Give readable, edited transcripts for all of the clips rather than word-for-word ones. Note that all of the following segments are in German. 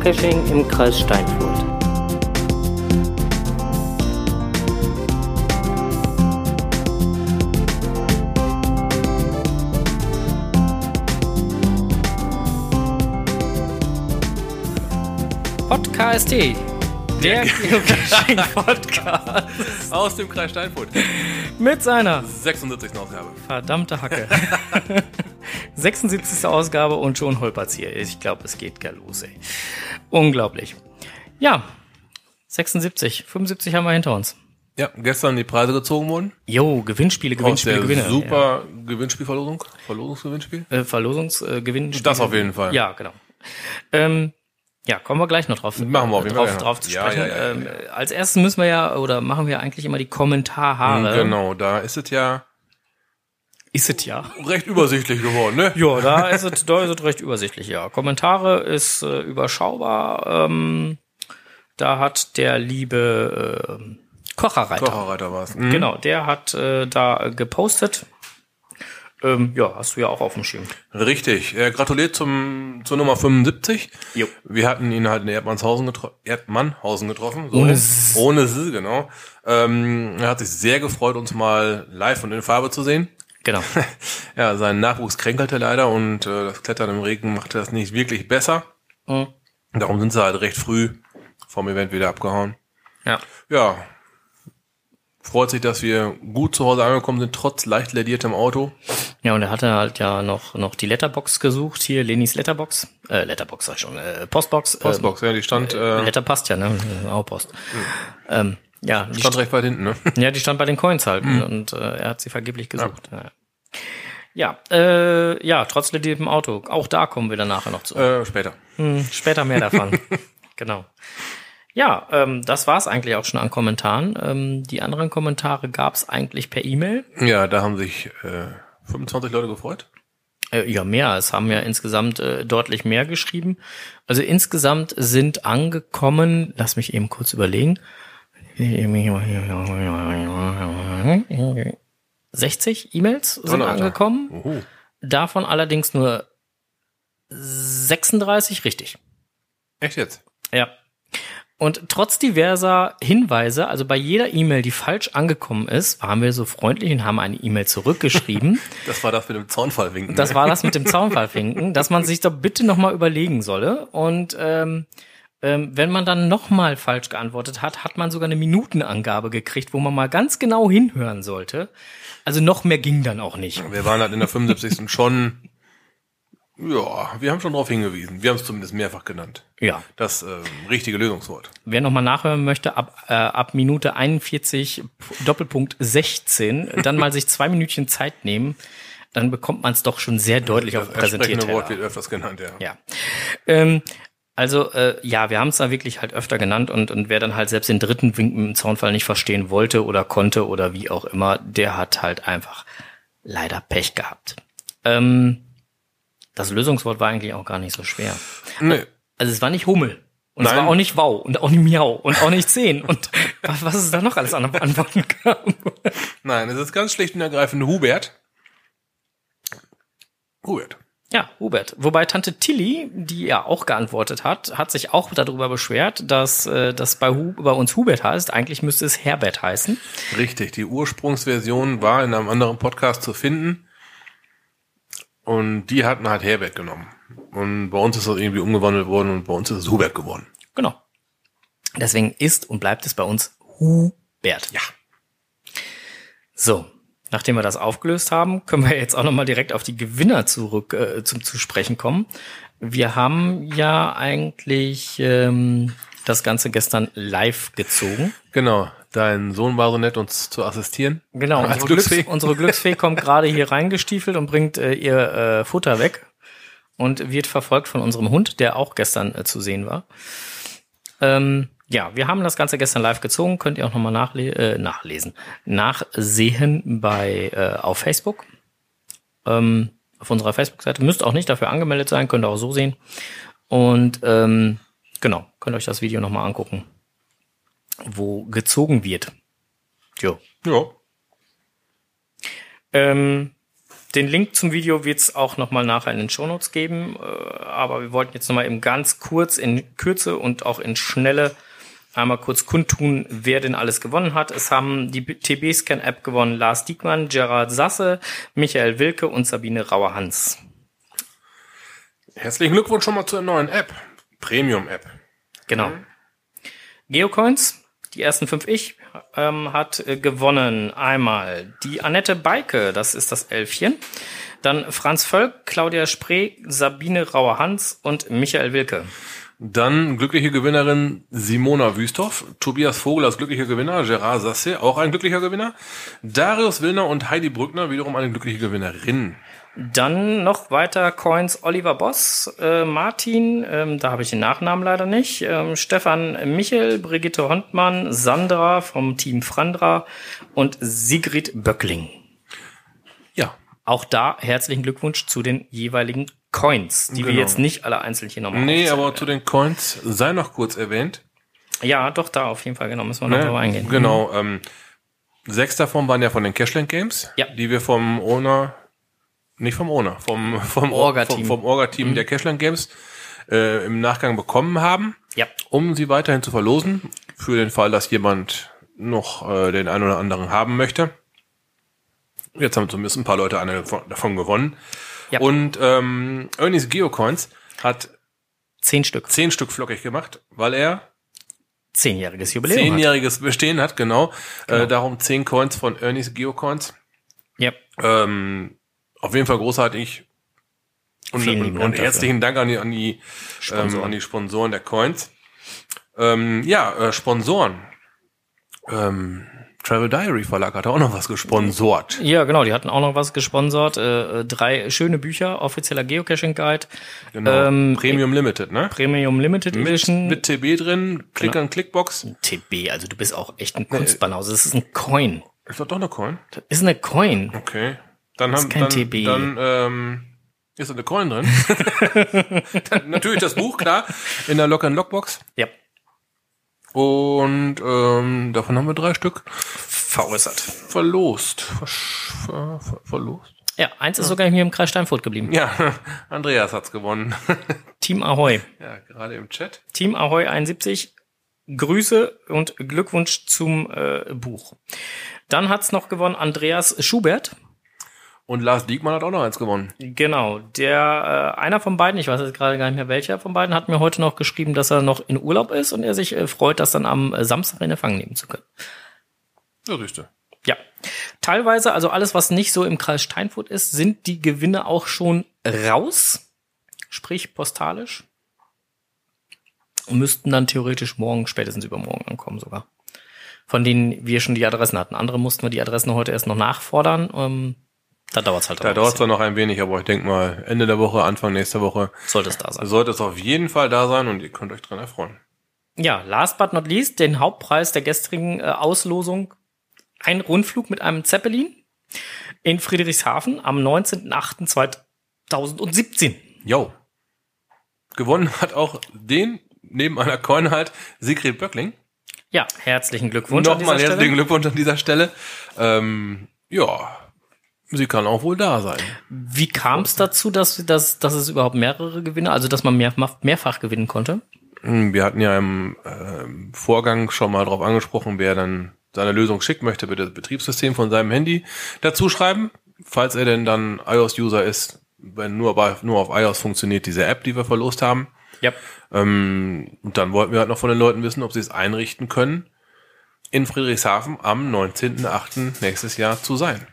Geocaching im Kreis Steinfurt. Pod KST, der Geocaching-Podcast aus dem Kreis Steinfurt. Mit seiner 76. Ausgabe. Verdammte Hacke. 76. Ausgabe und schon holpert's hier. Ich glaube, es geht gar los, ey. Unglaublich. Ja, 76. 75 haben wir hinter uns. Ja, gestern die Preise gezogen wurden. Jo, Gewinnspiele. Super ja. Gewinnspielverlosung. Verlosungsgewinnspiel. Verlosungsgewinnspiel. Das auf jeden Fall. Ja, genau. Ja, kommen wir gleich noch drauf. Machen wir auf jeden Fall drauf zu sprechen. Ja. Als erstes müssen wir machen wir eigentlich immer die Kommentare. Genau, da ist es ja. Ist es ja. Recht übersichtlich geworden, ne? Ja, da ist es recht übersichtlich, ja. Kommentare ist überschaubar. Da hat der liebe Kocherreiter war es. Mhm. Genau, der hat da gepostet. Ja, hast du ja auch auf dem Schirm. Richtig. Gratuliert zur Nummer 75. Jo. Wir hatten ihn halt in Erdmannhausen getroffen. So. Ohne Sie, genau. Er hat sich sehr gefreut, uns mal live und in Farbe zu sehen. Genau. Ja, sein Nachwuchs kränkelte leider und das Klettern im Regen machte das nicht wirklich besser. Mhm. Darum sind sie halt recht früh vom Event wieder abgehauen. Ja. Ja. Freut sich, dass wir gut zu Hause angekommen sind, trotz leicht lediertem Auto. Ja, und er hatte halt ja noch die Letterbox gesucht, hier Lenis Letterbox. Letterbox sag ich schon, Postbox. Postbox, ja, die stand... Letter passt ja, ne? Auch Post. Ja. Ja, die stand recht weit hinten, ne? Ja, die stand bei den Coins halt und er hat sie vergeblich gesucht. Ja, ja, trotz lediertem Auto. Auch da kommen wir dann nachher noch zu. Später. Später mehr davon, genau. Ja, das war's eigentlich auch schon an Kommentaren. Die anderen Kommentare gab's eigentlich per E-Mail. Ja, da haben sich 25 Leute gefreut. Ja, mehr. Es haben ja insgesamt deutlich mehr geschrieben. Also insgesamt sind angekommen, lass mich eben kurz überlegen, 60 E-Mails sind angekommen. Oho. Davon allerdings nur 36 richtig. Echt jetzt? Ja. Und trotz diverser Hinweise, also bei jeder E-Mail, die falsch angekommen ist, waren wir so freundlich und haben eine E-Mail zurückgeschrieben. Das war das mit dem Zaunfallwinken. Das war das mit dem Zaunfallwinken, dass man sich doch bitte nochmal überlegen solle. Und wenn man dann nochmal falsch geantwortet hat, hat man sogar eine Minutenangabe gekriegt, wo man mal ganz genau hinhören sollte. Also noch mehr ging dann auch nicht. Wir waren halt in der 75. schon... Ja, wir haben schon darauf hingewiesen. Wir haben es zumindest mehrfach genannt. Ja. Das richtige Lösungswort. Wer nochmal nachhören möchte, ab Minute 41, Doppelpunkt 16, dann mal sich 2 Minütchen Zeit nehmen, dann bekommt man es doch schon sehr deutlich auf präsentiert. Das entsprechende Wort wird öfters genannt, ja. Ja. Also, wir haben es da wirklich halt öfter genannt und wer dann halt selbst den dritten Wink im Zaunfall nicht verstehen wollte oder konnte oder wie auch immer, der hat halt einfach leider Pech gehabt. Das Lösungswort war eigentlich auch gar nicht so schwer. Nee. Also es war nicht Hummel. Und Nein. Es war auch nicht Wow und auch nicht Miau und auch nicht 10. Und was es da noch alles an Antworten gab. Nein, es ist ganz schlicht und ergreifend Hubert. Ja, Hubert. Wobei Tante Tilly, die ja auch geantwortet hat, hat sich auch darüber beschwert, dass das bei uns Hubert heißt. Eigentlich müsste es Herbert heißen. Richtig, die Ursprungsversion war in einem anderen Podcast zu finden. Und die hatten halt Herbert genommen. Und bei uns ist das irgendwie umgewandelt worden und bei uns ist es Hubert geworden. Genau. Deswegen ist und bleibt es bei uns Hubert. Ja. So, nachdem wir das aufgelöst haben, können wir jetzt auch nochmal direkt auf die Gewinner zurück zu sprechen kommen. Wir haben ja eigentlich das Ganze gestern live gezogen. Genau. Dein Sohn war so nett, uns zu assistieren. Genau, unsere Glücksfee kommt gerade hier reingestiefelt und bringt ihr Futter weg und wird verfolgt von unserem Hund, der auch gestern zu sehen war. Ja, wir haben das Ganze gestern live gezogen, könnt ihr auch nochmal nachsehen bei auf Facebook. Auf unserer Facebook-Seite. Müsst auch nicht dafür angemeldet sein, könnt ihr auch so sehen. Und genau, könnt euch das Video nochmal angucken, wo gezogen wird. Jo. Ja. Den Link zum Video wird es auch nochmal nachher in den Shownotes geben, aber wir wollten jetzt nochmal eben ganz kurz in Kürze und auch in Schnelle einmal kurz kundtun, wer denn alles gewonnen hat. Es haben die TB-Scan-App gewonnen, Lars Diekmann, Gerard Sasse, Michael Wilke und Sabine Rauer-Hans. Herzlichen Glückwunsch schon mal zur neuen App, Premium-App. Genau. GeoCoins, die ersten 5 hat gewonnen. Einmal die Annette Beike, das ist das Elfchen. Dann Franz Völk, Claudia Spree, Sabine Rauer-Hans und Michael Wilke. Dann glückliche Gewinnerin Simona Wüsthoff, Tobias Vogel als glücklicher Gewinner, Gerard Sasse, auch ein glücklicher Gewinner, Darius Willner und Heidi Brückner, wiederum eine glückliche Gewinnerin. Dann noch weiter Coins Oliver Boss, Martin, da habe ich den Nachnamen leider nicht, Stefan Michel, Brigitte Hondmann, Sandra vom Team Frandra und Sigrid Böckling. Ja. Auch da herzlichen Glückwunsch zu den jeweiligen Coins, die wir jetzt nicht alle einzeln hier nochmal aufzählen. Nee, aber zu den Coins sei noch kurz erwähnt. Ja, doch, da auf jeden Fall, genau, müssen wir noch drauf eingehen. Genau, 6 davon waren ja von den Cashland Games, ja, die wir vom Owner... Nicht vom Owner, vom Orga-Team, vom Orga-Team der Cashland Games im Nachgang bekommen haben, ja, um sie weiterhin zu verlosen, für den Fall, dass jemand noch den einen oder anderen haben möchte. Jetzt haben zumindest ein paar Leute eine davon gewonnen. Ja. Und Ernie's GeoCoins hat 10 Stück flockig gemacht, weil er 10-jähriges Jubiläum hat. 10-jähriges Bestehen hat, genau. Darum 10 Coins von Ernie's GeoCoins. Ja. Auf jeden Fall großartig. Und herzlichen Dank an die Sponsoren der Coins. Sponsoren. Travel Diary Verlag hat auch noch was gesponsort. Ja, genau, die hatten auch noch was gesponsort. 3 schöne Bücher, offizieller Geocaching Guide. Genau. Premium Limited, ne? Premium Limited Edition. Mit TB drin, Klick an Klickbox. TB, also du bist auch echt ein Kunstbanause. Das ist ein Coin. Ist doch eine Coin? Das ist eine Coin. Okay. Dann haben wir ist eine Coin drin. Dann natürlich das Buch, klar, in der lockeren Lockbox. Ja. Und davon haben wir 3 Stück veräußert. Verlost. Verlost. Ja, eins ist sogar hier im Kreis Steinfurt geblieben. Ja, Andreas hat's gewonnen. Team Ahoy. Ja, gerade im Chat. Team Ahoy 71. Grüße und Glückwunsch zum Buch. Dann hat's noch gewonnen Andreas Schubert. Und Lars Diekmann hat auch noch eins gewonnen. Genau, der einer von beiden, ich weiß jetzt gerade gar nicht mehr welcher von beiden, hat mir heute noch geschrieben, dass er noch in Urlaub ist und er sich freut, das dann am Samstag in Empfang nehmen zu können. Ja, richtig. Ja, teilweise, also alles, was nicht so im Kreis Steinfurt ist, sind die Gewinne auch schon raus, sprich postalisch, und müssten dann theoretisch morgen, spätestens übermorgen ankommen sogar. Von denen wir schon die Adressen hatten. Andere mussten wir die Adressen heute erst noch nachfordern, da dauert's halt auch. Da dauert's dann noch ein wenig, aber ich denke mal, Ende der Woche, Anfang nächster Woche. Sollte es da sein. Sollte es auf jeden Fall da sein und ihr könnt euch dran erfreuen. Ja, last but not least, den Hauptpreis der gestrigen Auslosung. Ein Rundflug mit einem Zeppelin in Friedrichshafen am 19.08.2017. Jo. Gewonnen hat auch den, neben einer Coin halt, Sigrid Böckling. Ja, herzlichen Glückwunsch an dieser Stelle. Nochmal herzlichen Glückwunsch an dieser Stelle. Sie kann auch wohl da sein. Wie kam es dazu, dass es überhaupt mehrere Gewinne, also dass man mehrfach gewinnen konnte? Wir hatten ja im Vorgang schon mal drauf angesprochen, wer dann seine Lösung schicken möchte, bitte das Betriebssystem von seinem Handy dazu schreiben. Falls er denn dann iOS-User ist, wenn nur auf iOS funktioniert diese App, die wir verlost haben. Ja. Und dann wollten wir halt noch von den Leuten wissen, ob sie es einrichten können, in Friedrichshafen am 19.08. nächstes Jahr zu sein.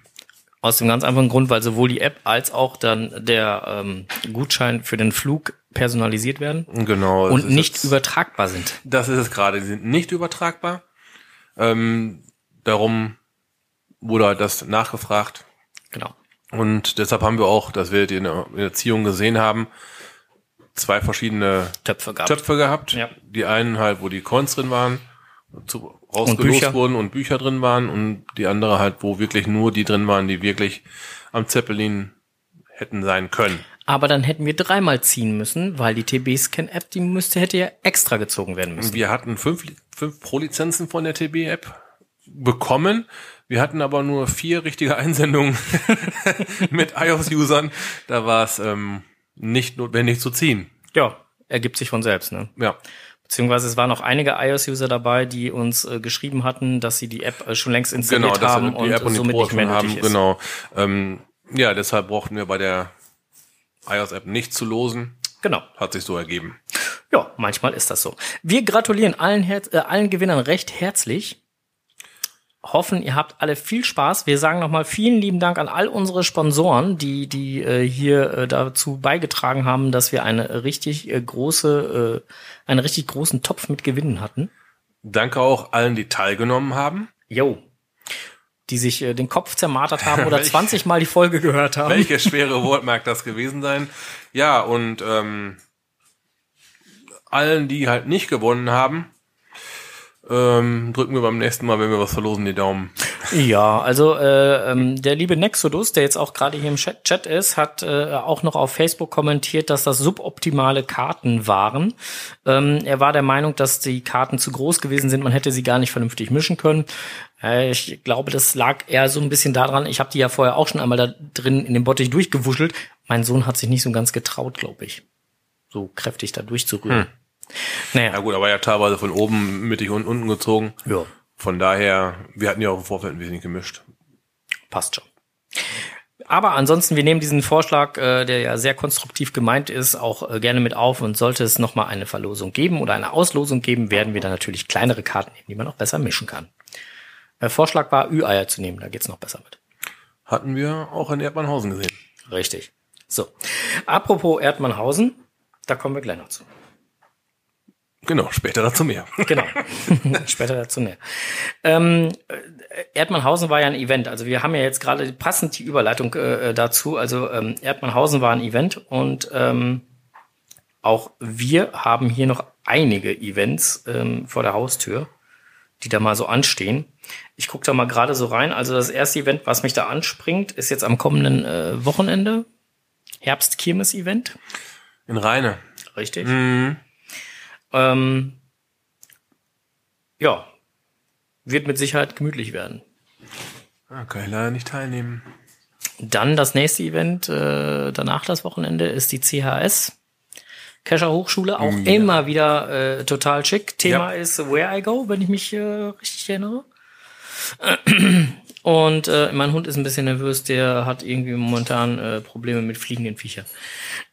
Aus dem ganz einfachen Grund, weil sowohl die App als auch dann der Gutschein für den Flug personalisiert werden. Genau. Und nicht übertragbar sind. Das ist es gerade. Die sind nicht übertragbar. Darum wurde das nachgefragt. Genau. Und deshalb haben wir auch, das wir in der Erziehung gesehen haben, 2 verschiedene Töpfe gehabt. Ja. Die einen halt, wo die Coins drin waren, rausgelost wurden und Bücher drin waren, und die andere halt, wo wirklich nur die drin waren, die wirklich am Zeppelin hätten sein können. Aber dann hätten wir 3-mal ziehen müssen, weil die TB-Scan-App, die hätte ja extra gezogen werden müssen. Wir hatten 5 Pro-Lizenzen von der TB-App bekommen. Wir hatten aber nur 4 richtige Einsendungen mit iOS-Usern. Da war es nicht notwendig zu ziehen. Ja, ergibt sich von selbst, ne? Ja. Beziehungsweise es waren auch einige iOS-User dabei, die uns geschrieben hatten, dass sie die App schon längst installiert haben und somit nicht mehr nötig ist. Genau. Ja, deshalb brauchten wir bei der iOS-App nicht zu losen. Genau. Hat sich so ergeben. Ja, manchmal ist das so. Wir gratulieren allen Gewinnern recht herzlich. Hoffen, ihr habt alle viel Spaß. Wir sagen nochmal vielen lieben Dank an all unsere Sponsoren, die hier dazu beigetragen haben, dass wir einen richtig großen Topf mit Gewinnen hatten. Danke auch allen, die teilgenommen haben. Jo. Die sich den Kopf zermartert haben oder 20 Mal die Folge gehört haben. Welches schwere Wort mag das gewesen sein? Ja, und allen, die halt nicht gewonnen haben, drücken wir beim nächsten Mal, wenn wir was verlosen, die Daumen. Ja, also der liebe Nexodus, der jetzt auch gerade hier im Chat ist, hat auch noch auf Facebook kommentiert, dass das suboptimale Karten waren. Er war der Meinung, dass die Karten zu groß gewesen sind, man hätte sie gar nicht vernünftig mischen können. Ich glaube, das lag eher so ein bisschen daran, ich habe die ja vorher auch schon einmal da drin in den Bottich durchgewuschelt. Mein Sohn hat sich nicht so ganz getraut, glaube ich, so kräftig da durchzurühren. Naja. Ja gut, aber ja teilweise von oben, mittig und unten gezogen. Ja. Von daher, wir hatten ja auch im Vorfeld ein bisschen gemischt. Passt schon. Aber ansonsten, wir nehmen diesen Vorschlag, der ja sehr konstruktiv gemeint ist, auch gerne mit auf. Und sollte es nochmal eine Verlosung geben oder eine Auslosung geben, werden wir dann natürlich kleinere Karten nehmen, die man auch besser mischen kann. Der Vorschlag war, Ü-Eier zu nehmen, da geht's noch besser mit. Hatten wir auch in Erdmannhausen gesehen. Richtig. So, apropos Erdmannhausen, da kommen wir gleich noch zu. Genau, später dazu mehr. Genau, später dazu mehr. Erdmannhausen war ja ein Event. Also wir haben ja jetzt gerade passend die Überleitung dazu. Also Erdmannhausen war ein Event und auch wir haben hier noch einige Events vor der Haustür, die da mal so anstehen. Ich gucke da mal gerade so rein. Also das erste Event, was mich da anspringt, ist jetzt am kommenden Wochenende. Herbst-Kirmes-Event. In Rheine. Richtig. Mhm. Ja, wird mit Sicherheit gemütlich werden. Kann ich leider nicht teilnehmen. Dann das nächste Event, danach das Wochenende, ist die CHS. Kescher Hochschule, auch immer wieder total schick. Thema ist Where I Go, wenn ich mich richtig erinnere. Und mein Hund ist ein bisschen nervös, der hat irgendwie momentan Probleme mit fliegenden Viechern.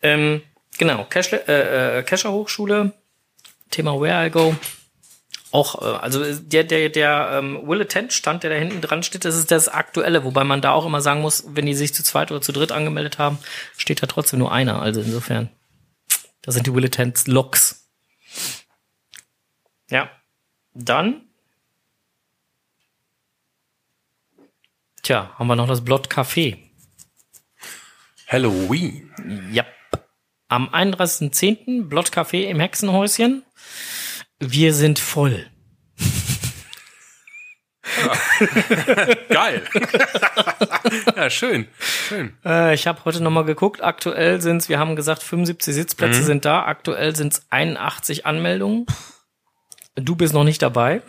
Genau, Kescher Hochschule. Thema Where I Go. Auch, also der Will Attend Stand, der da hinten dran steht, das ist das Aktuelle, wobei man da auch immer sagen muss, wenn die sich zu zweit oder zu dritt angemeldet haben, steht da trotzdem nur einer. Also insofern, das sind die Will Attend Logs. Ja, dann haben wir noch das bloPod-Café. Halloween. Ja. Am 31.10. bloPod-Café im Hexenhäuschen. Wir sind voll. Ja. Geil. Ja, schön. Ich habe heute nochmal geguckt. Aktuell sind es, wir haben gesagt, 75 Sitzplätze sind da. Aktuell sind es 81 Anmeldungen. Du bist noch nicht dabei.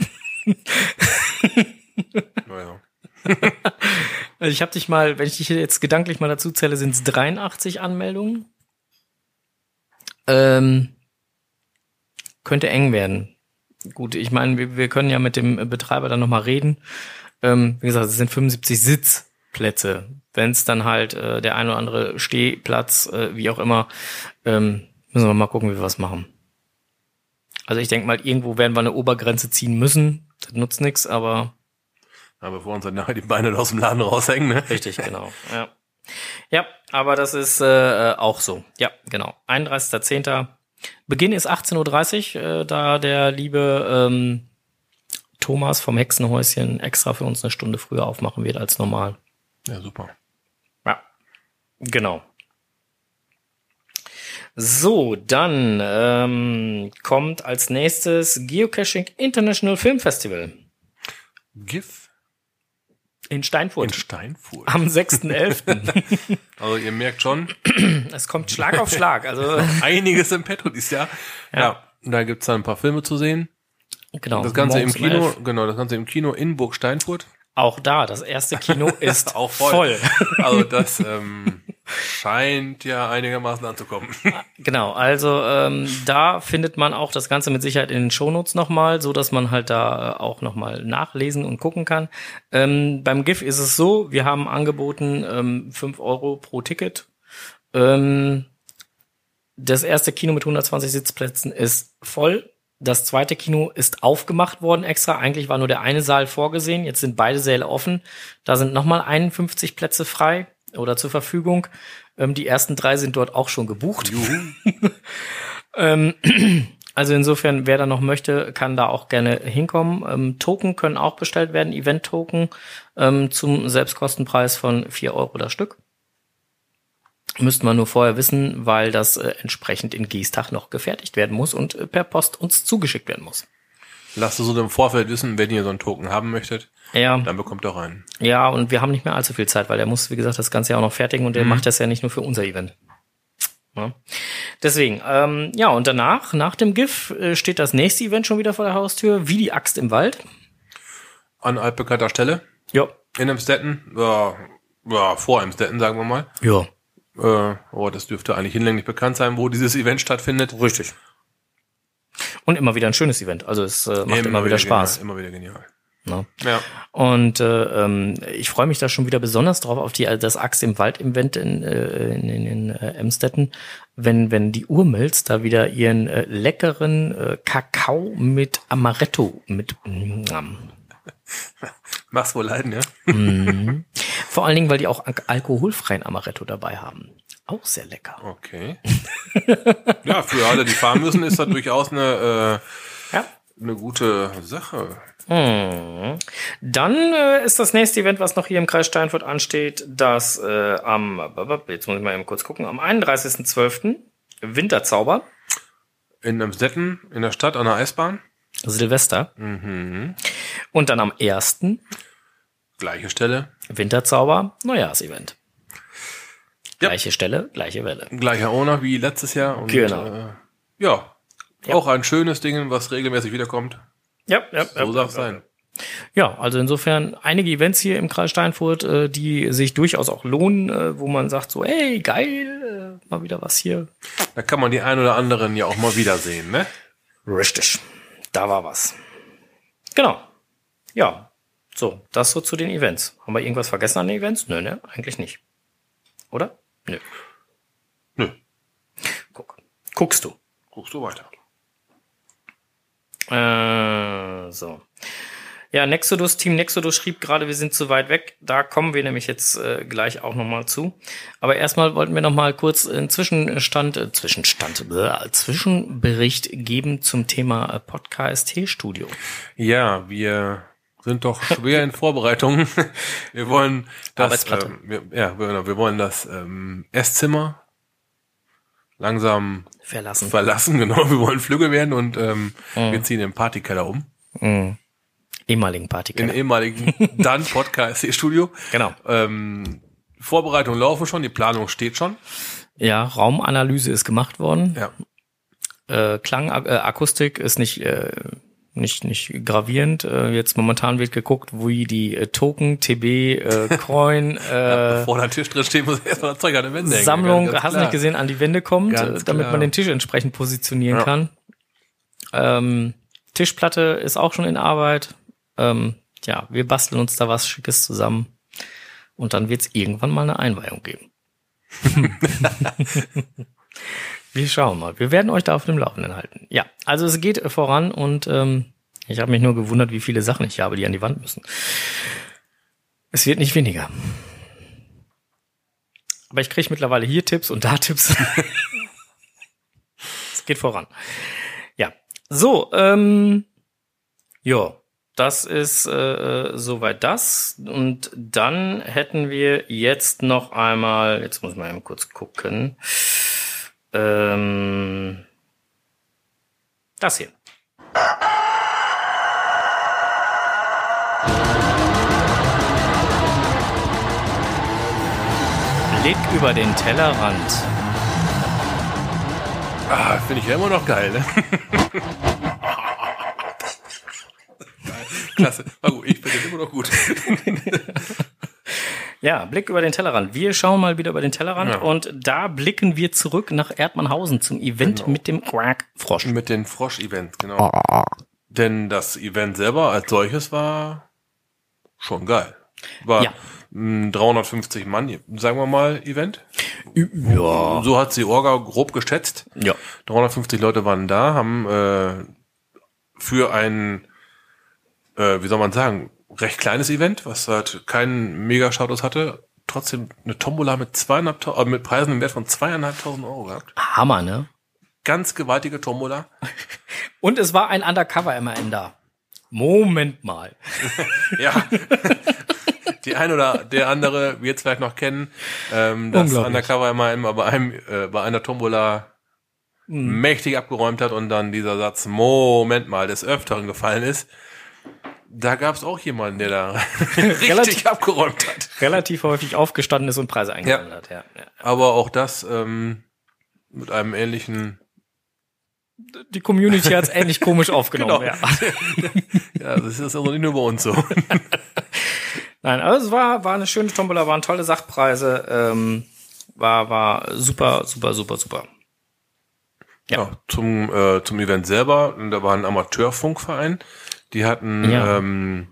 Naja. Ich habe dich mal, wenn ich dich jetzt gedanklich mal dazu zähle, sind es 83 Anmeldungen. Könnte eng werden. Gut, ich meine, wir können ja mit dem Betreiber dann nochmal reden. Wie gesagt, es sind 75 Sitzplätze. Wenn es dann halt der ein oder andere Stehplatz, wie auch immer, müssen wir mal gucken, wie wir was machen. Also ich denke mal, irgendwo werden wir eine Obergrenze ziehen müssen. Das nutzt nichts, aber... Ja, bevor uns dann nachher die Beine aus dem Laden raushängen, ne? Richtig, genau, ja. Ja, aber das ist auch so. Ja, genau. 31.10. Beginn ist 18.30 Uhr, da der liebe Thomas vom Hexenhäuschen extra für uns eine Stunde früher aufmachen wird als normal. Ja, super. Ja, genau. So, dann kommt als nächstes Geocaching International Film Festival. GIF. In Steinfurt. Am 6.11. Also ihr merkt schon. Es kommt Schlag auf Schlag. Also einiges im Petto dieses Jahr. Ja, da gibt's dann ein paar Filme zu sehen. Genau. Das Ganze im Kino, genau, das Ganze im Kino in Burg Steinfurt. Auch da, das erste Kino ist auch voll. Also das scheint ja einigermaßen anzukommen. Genau, also da findet man auch das Ganze mit Sicherheit in den Shownotes nochmal, so dass man halt da auch nochmal nachlesen und gucken kann. Beim GIF ist es so, wir haben angeboten 5 € pro Ticket. Das erste Kino mit 120 Sitzplätzen ist voll. Das zweite Kino ist aufgemacht worden extra. Eigentlich war nur der eine Saal vorgesehen. Jetzt sind beide Säle offen. Da sind nochmal 51 Plätze frei oder zur Verfügung. Die ersten 3 sind dort auch schon gebucht. Also insofern, wer da noch möchte, kann da auch gerne hinkommen. Token können auch bestellt werden, Event-Token zum Selbstkostenpreis von 4 € das Stück. Müsste man nur vorher wissen, weil das entsprechend in Geestach noch gefertigt werden muss und per Post uns zugeschickt werden muss. Lasst es uns im Vorfeld wissen, wenn ihr so einen Token haben möchtet, ja. Dann bekommt ihr einen. Ja, und wir haben nicht mehr allzu viel Zeit, weil der muss, wie gesagt, das Ganze ja auch noch fertigen und der macht das ja nicht nur für unser Event. Ja. Deswegen, ja, und danach, nach dem GIF, steht das nächste Event schon wieder vor der Haustür, wie die Axt im Wald. An altbekannter Stelle. Ja. In Emstetten, ja, vor Emstetten, sagen wir mal. Ja. Das dürfte eigentlich hinlänglich bekannt sein, wo dieses Event stattfindet. Richtig. Und immer wieder ein schönes Event. Also es macht immer wieder Spaß. Genial, immer wieder genial. No. Ja. Und ich freue mich da schon wieder besonders drauf auf das Axt im Wald Event in Emstetten, wenn die Urmilz da wieder ihren leckeren Kakao mit Amaretto mit Mach's wohl leiden, ja? Vor allen Dingen, weil die auch alkoholfreien Amaretto dabei haben. Auch sehr lecker. Okay. Ja, für alle, die fahren müssen, ist das durchaus eine gute Sache. Dann ist das nächste Event, was noch hier im Kreis Steinfurt ansteht, das jetzt muss ich mal eben kurz gucken, am 31.12. Winterzauber. In Emstetten, in der Stadt, an der Eisbahn. Silvester. Und dann am 1. Gleiche Stelle. Winterzauber, Neujahrsevent. Ja. Gleiche Stelle, gleiche Welle. Gleicher Owner wie letztes Jahr. Und, genau. Ja, auch ein schönes Ding, was regelmäßig wiederkommt. Ja. So darf es sein. Ja, also insofern einige Events hier im Kreis Steinfurt, die sich durchaus auch lohnen, wo man sagt so, ey, geil, mal wieder was hier. Da kann man die ein oder anderen ja auch mal wiedersehen, ne? Richtig. Da war was. Genau. Ja. So, das so zu den Events. Haben wir irgendwas vergessen an den Events? Nö, ne? Eigentlich nicht. Oder? Nö. Guckst du. Guckst du weiter. So. Ja, Team Nexodus schrieb gerade, wir sind zu weit weg. Da kommen wir nämlich jetzt gleich auch nochmal zu. Aber erstmal wollten wir nochmal kurz einen Zwischenbericht geben zum Thema Podcast-T-Studio. Ja, wir sind doch schwer in Vorbereitung. Wir wollen das Esszimmer langsam verlassen. Genau, wir wollen flügge werden und wir ziehen den Partykeller um. Ehemaligen Partykeller. Im ehemaligen dann Podcast-T-Studio. Genau. Vorbereitungen laufen schon, die Planung steht schon. Ja, Raumanalyse ist gemacht worden. Ja. Klang, Akustik ist nicht gravierend. Jetzt momentan wird geguckt, wie die Token, TB, Coin, bevor der Tisch drin steht, muss erstmal das Zeug an den Wänden hängen. Sammlung, hast du nicht gesehen, an die Wände kommt, damit man den Tisch entsprechend positionieren kann. Tischplatte ist auch schon in Arbeit. Wir basteln uns da was Schickes zusammen. Und dann wird es irgendwann mal eine Einweihung geben. Wir schauen mal. Wir werden euch da auf dem Laufenden halten. Ja, also es geht voran und ich habe mich nur gewundert, wie viele Sachen ich habe, die an die Wand müssen. Es wird nicht weniger. Aber ich kriege mittlerweile hier Tipps und da Tipps. Es geht voran. Ja. So, das ist soweit das. Und dann hätten wir jetzt noch einmal, jetzt muss ich mal eben kurz gucken, das hier. Blick über den Tellerrand. Finde ich ja immer noch geil, ne? Klasse. War gut, ich bin jetzt immer noch gut. Ja, Blick über den Tellerrand. Wir schauen mal wieder über den Tellerrand und da blicken wir zurück nach Erdmannhausen zum Event mit dem Quack-Frosch. Mit dem Frosch-Event, genau. Denn das Event selber als solches war schon geil. War ein 350 Mann, sagen wir mal, Event. Ja. So hat die Orga grob geschätzt. Ja. 350 Leute waren da, haben für ein, wie soll man sagen, recht kleines Event, was halt keinen Mega-Status hatte, trotzdem eine Tombola mit Preisen im Wert von 2.500 Euro gehabt. Hammer, ne? Ganz gewaltige Tombola. Und es war ein Undercover-MRN da. Moment mal. Ja. Die ein oder der andere wird es vielleicht noch kennen, dass Undercover-MRN bei einer Tombola mächtig abgeräumt hat und dann dieser Satz, Moment mal, des Öfteren gefallen ist. Da gab es auch jemanden, der da richtig abgeräumt hat. Relativ häufig aufgestanden ist und Preise eingesammelt hat. Ja. Ja. Aber auch das mit einem ähnlichen... Die Community hat es ähnlich komisch aufgenommen. Genau. Ja, das ist also nicht nur bei uns so. Nein, aber es war eine schöne Tombola, waren tolle Sachpreise. War super, super, super, super. Ja, zum Event selber. Und da war ein Amateurfunkverein. Die hatten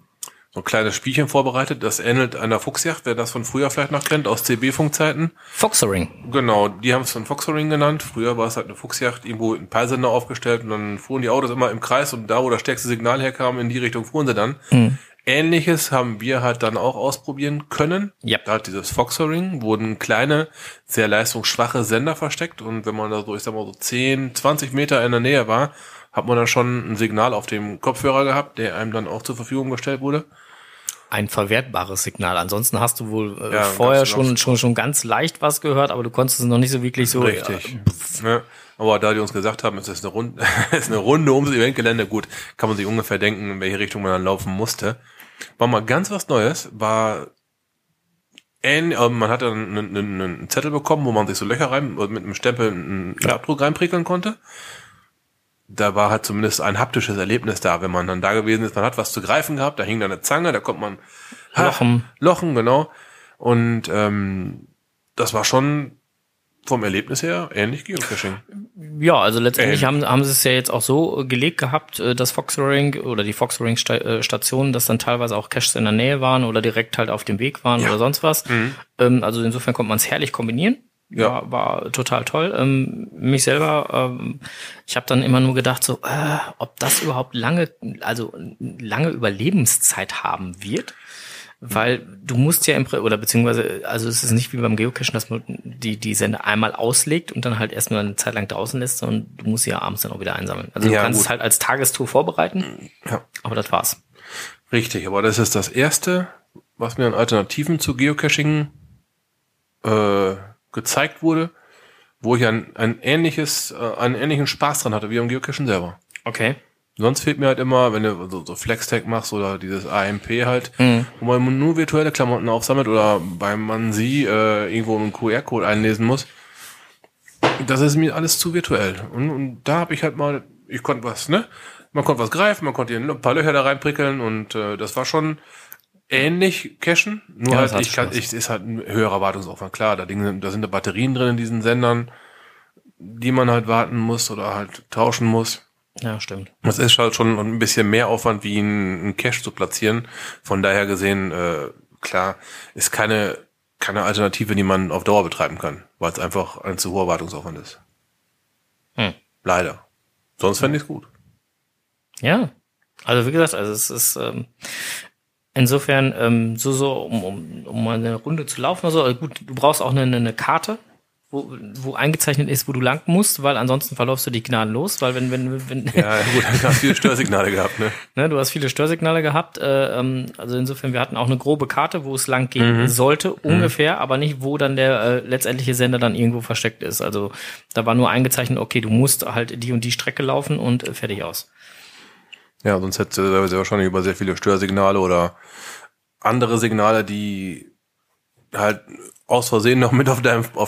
so ein kleines Spielchen vorbereitet. Das ähnelt einer Fuchsjacht, wer das von früher vielleicht noch kennt, aus CB-Funkzeiten. Foxering. Genau, die haben es von Foxering genannt. Früher war es halt eine Fuchsjacht, irgendwo ein Peilsender aufgestellt und dann fuhren die Autos immer im Kreis und da, wo das stärkste Signal herkam, in die Richtung fuhren sie dann. Mhm. Ähnliches haben wir halt dann auch ausprobieren können. Ja. Da hat dieses Foxering, wurden kleine, sehr leistungsschwache Sender versteckt und wenn man da so, ich sag mal so 10, 20 Meter in der Nähe war, hat man dann schon ein Signal auf dem Kopfhörer gehabt, der einem dann auch zur Verfügung gestellt wurde. Ein verwertbares Signal. Ansonsten hast du wohl vorher schon ganz leicht was gehört, aber du konntest es noch nicht so wirklich so... Richtig. Ja. Aber da die uns gesagt haben, es ist eine Runde ums Eventgelände, gut, kann man sich ungefähr denken, in welche Richtung man dann laufen musste. War mal ganz was Neues, man hat dann einen Zettel bekommen, wo man sich so Löcher rein, mit einem Stempel einen Abdruck reinprickeln konnte. Da war halt zumindest ein haptisches Erlebnis da, wenn man dann da gewesen ist, man hat was zu greifen gehabt, da hing dann eine Zange, da konnte man Lochen, genau. Und das war schon vom Erlebnis her ähnlich Geocaching. Ja, also letztendlich haben sie es ja jetzt auch so gelegt gehabt, dass Foxering oder die Foxering-Stationen, dass dann teilweise auch Caches in der Nähe waren oder direkt halt auf dem Weg waren oder sonst was. Mhm. Also insofern konnte man es herrlich kombinieren. Ja, war total toll. Mich selber, ich habe dann immer nur gedacht, so, ob das überhaupt lange Überlebenszeit haben wird, weil du musst ja es ist nicht wie beim Geocachen, dass man die Sende einmal auslegt und dann halt erstmal eine Zeit lang draußen lässt, sondern du musst sie ja abends dann auch wieder einsammeln. Also du kannst es halt als Tagestour vorbereiten, aber das war's. Richtig, aber das ist das Erste, was mir an Alternativen zu Geocaching gezeigt wurde, wo ich einen ähnlichen Spaß dran hatte, wie am Geocachen selber. Okay. Sonst fehlt mir halt immer, wenn du so Flex-Tag machst oder dieses AMP halt, wo man nur virtuelle Klamotten aufsammelt oder beim man sie irgendwo einen QR-Code einlesen muss. Das ist mir alles zu virtuell. Und da habe ich halt mal, ich konnte was, ne? Man konnte was greifen, man konnte ein paar Löcher da reinprickeln und das war schon ähnlich Cachen, nur halt, ist halt ein höherer Wartungsaufwand. Klar, da sind da Batterien drin in diesen Sendern, die man halt warten muss oder halt tauschen muss. Ja, stimmt. Das ist halt schon ein bisschen mehr Aufwand, wie einen Cache zu platzieren. Von daher gesehen, klar, ist keine Alternative, die man auf Dauer betreiben kann, weil es einfach ein zu hoher Wartungsaufwand ist. Leider. Sonst fände ich es gut. Ja, also wie gesagt, es ist... Insofern, um eine Runde zu laufen oder so, also gut, du brauchst auch eine Karte, wo eingezeichnet ist, wo du lang musst, weil ansonsten verläufst du dich gnadenlos, weil wenn ja, gut, du hast viele Störsignale gehabt, ne? Du hast viele Störsignale gehabt, also insofern, wir hatten auch eine grobe Karte, wo es lang gehen sollte, ungefähr, aber nicht, wo dann der letztendliche Sender dann irgendwo versteckt ist, also da war nur eingezeichnet, okay, du musst halt die und die Strecke laufen und fertig aus. Ja, sonst hättest du sehr wahrscheinlich über sehr viele Störsignale oder andere Signale, die halt aus Versehen noch mit auf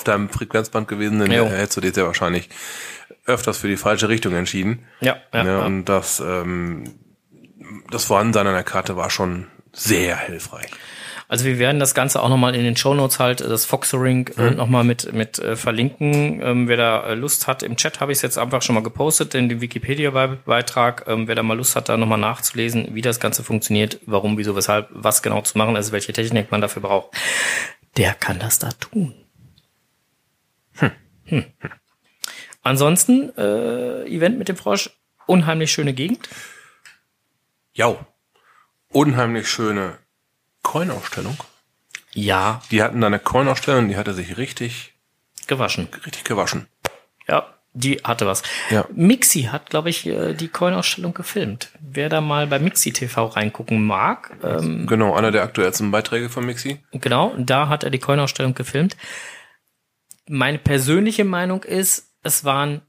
deinem Frequenzband gewesen sind, hättest du dich sehr wahrscheinlich öfters für die falsche Richtung entschieden. Ja. Und das das Vorhandensein einer Karte war schon sehr hilfreich. Also wir werden das Ganze auch nochmal in den Shownotes halt, das Foxering nochmal mit verlinken. Wer da Lust hat, im Chat habe ich es jetzt einfach schon mal gepostet, in dem Wikipedia-Beitrag. Wer da mal Lust hat, da nochmal nachzulesen, wie das Ganze funktioniert, warum, wieso, weshalb, was genau zu machen ist, welche Technik man dafür braucht, der kann das da tun. Ansonsten, Event mit dem Frosch, unheimlich schöne Gegend. Ja, unheimlich schöne Coin-Ausstellung. Ja. Die hatten da eine Coin-Ausstellung, die hatte sich richtig gewaschen. Ja, die hatte was. Ja. Mixi hat, glaube ich, die Coin-Ausstellung gefilmt. Wer da mal bei Mixi TV reingucken mag. Genau, einer der aktuellsten Beiträge von Mixi. Genau, da hat er die Coin-Ausstellung gefilmt. Meine persönliche Meinung ist, es waren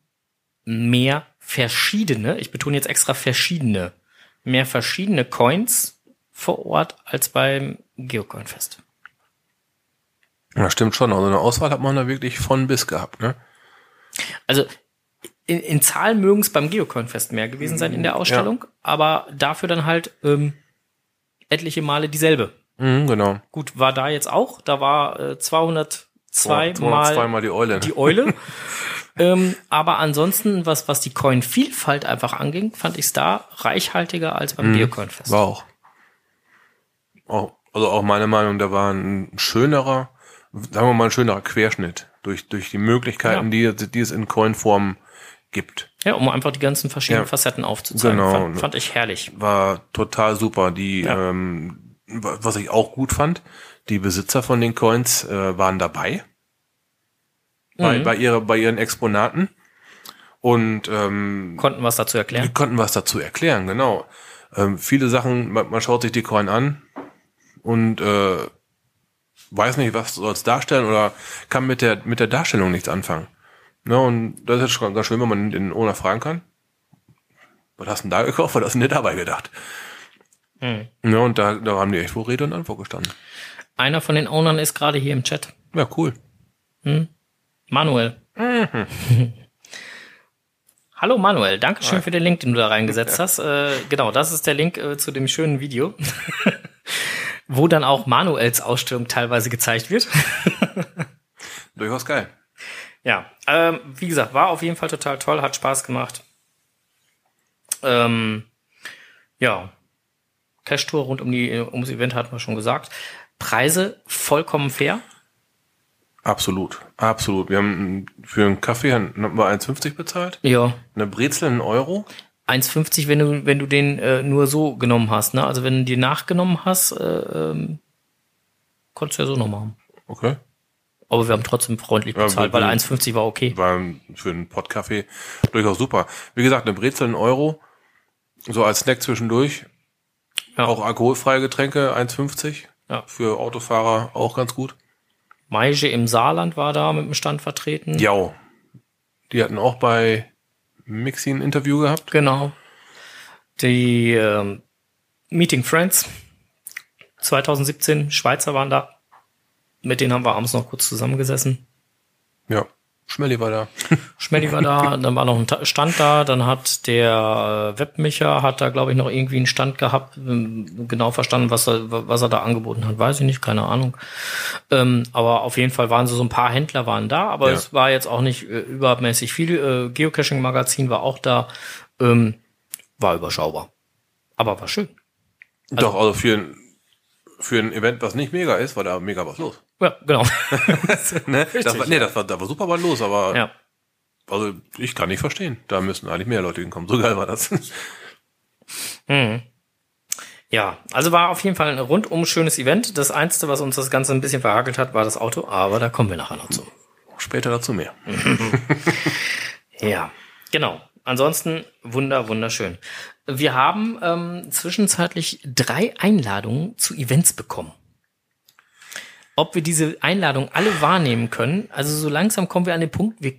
mehr verschiedene, ich betone jetzt extra verschiedene, mehr verschiedene Coins vor Ort als beim GeoCoinFest. Ja, stimmt schon. Also eine Auswahl hat man da wirklich von bis gehabt, ne? Also in Zahlen mögen es beim GeoCoinFest mehr gewesen sein in der Ausstellung, ja, aber dafür dann halt etliche Male dieselbe. Mhm, genau. Gut, war da jetzt auch. Da war 202 mal die Eule. Die Eule. Aber ansonsten, was die Coin-Vielfalt einfach anging, fand ich es da reichhaltiger als beim GeoCoinFest. War auch. Also auch meine Meinung, da war ein schönerer Querschnitt durch die Möglichkeiten, ja, die es in Coin-Form gibt. Ja, um einfach die ganzen verschiedenen Facetten aufzuzeigen. Genau. Fand ich herrlich. War total super. Was ich auch gut fand, die Besitzer von den Coins waren dabei bei ihren Exponaten und konnten was dazu erklären. Die konnten was dazu erklären, genau. Viele Sachen, man schaut sich die Coin an und weiß nicht, was soll es darstellen oder kann mit der Darstellung nichts anfangen. Ne, und das ist schon ganz schön, wenn man den Owner fragen kann. Was hast du denn da gekauft? Was hast du denn dabei gedacht? Mhm. Ne, und da haben die echt wohl Rede und Antwort gestanden. Einer von den Ownern ist gerade hier im Chat. Ja, cool. Manuel. Hallo Manuel, dankeschön für den Link, den du da reingesetzt hast. Genau, das ist der Link zu dem schönen Video, wo dann auch Manuels Ausstellung teilweise gezeigt wird. Durchaus geil. Ja, wie gesagt, war auf jeden Fall total toll, hat Spaß gemacht. Ja, Cash-Tour rund ums Event hatten wir schon gesagt. Preise vollkommen fair? Absolut. Wir haben für einen Kaffee haben wir 1,50 bezahlt. Ja. Eine Brezel einen Euro. 1,50, wenn du den nur so genommen hast, ne? Also wenn du den nachgenommen hast, konntest du ja so noch machen. Okay. Aber wir haben trotzdem freundlich bezahlt, weil 1,50 war okay. War für einen Pod-Café durchaus super. Wie gesagt, eine Brezel einen Euro, so als Snack zwischendurch. Ja. Auch alkoholfreie Getränke 1,50. Ja. Für Autofahrer auch ganz gut. Meige im Saarland war da mit dem Stand vertreten. Ja, die hatten auch bei Mixi ein Interview gehabt. Genau. Die Meeting Friends 2017, Schweizer waren da. Mit denen haben wir abends noch kurz zusammengesessen. Ja, Schmelli war da. Dann war noch ein Stand da. Dann hat der Webmicher da, glaube ich, noch irgendwie einen Stand gehabt. Genau verstanden, was er da angeboten hat, weiß ich nicht, keine Ahnung. Aber auf jeden Fall waren so ein paar Händler waren da, aber es war jetzt auch nicht übermäßig viel. Geocaching-Magazin war auch da. War überschaubar. Aber war schön. Doch, also für ein Event, was nicht mega ist, war da mega was los. Ja, genau. Ne? Da war super was los, aber also ich kann nicht verstehen. Da müssen eigentlich mehr Leute hinkommen. So geil war das. Ja, also war auf jeden Fall ein rundum schönes Event. Das Einzige, was uns das Ganze ein bisschen verhagelt hat, war das Auto, aber da kommen wir nachher noch zu. Später dazu mehr. Ja, genau. Ansonsten wunderschön. Wir haben zwischenzeitlich 3 Einladungen zu Events bekommen. Ob wir diese Einladung alle wahrnehmen können, also so langsam kommen wir an den Punkt, wir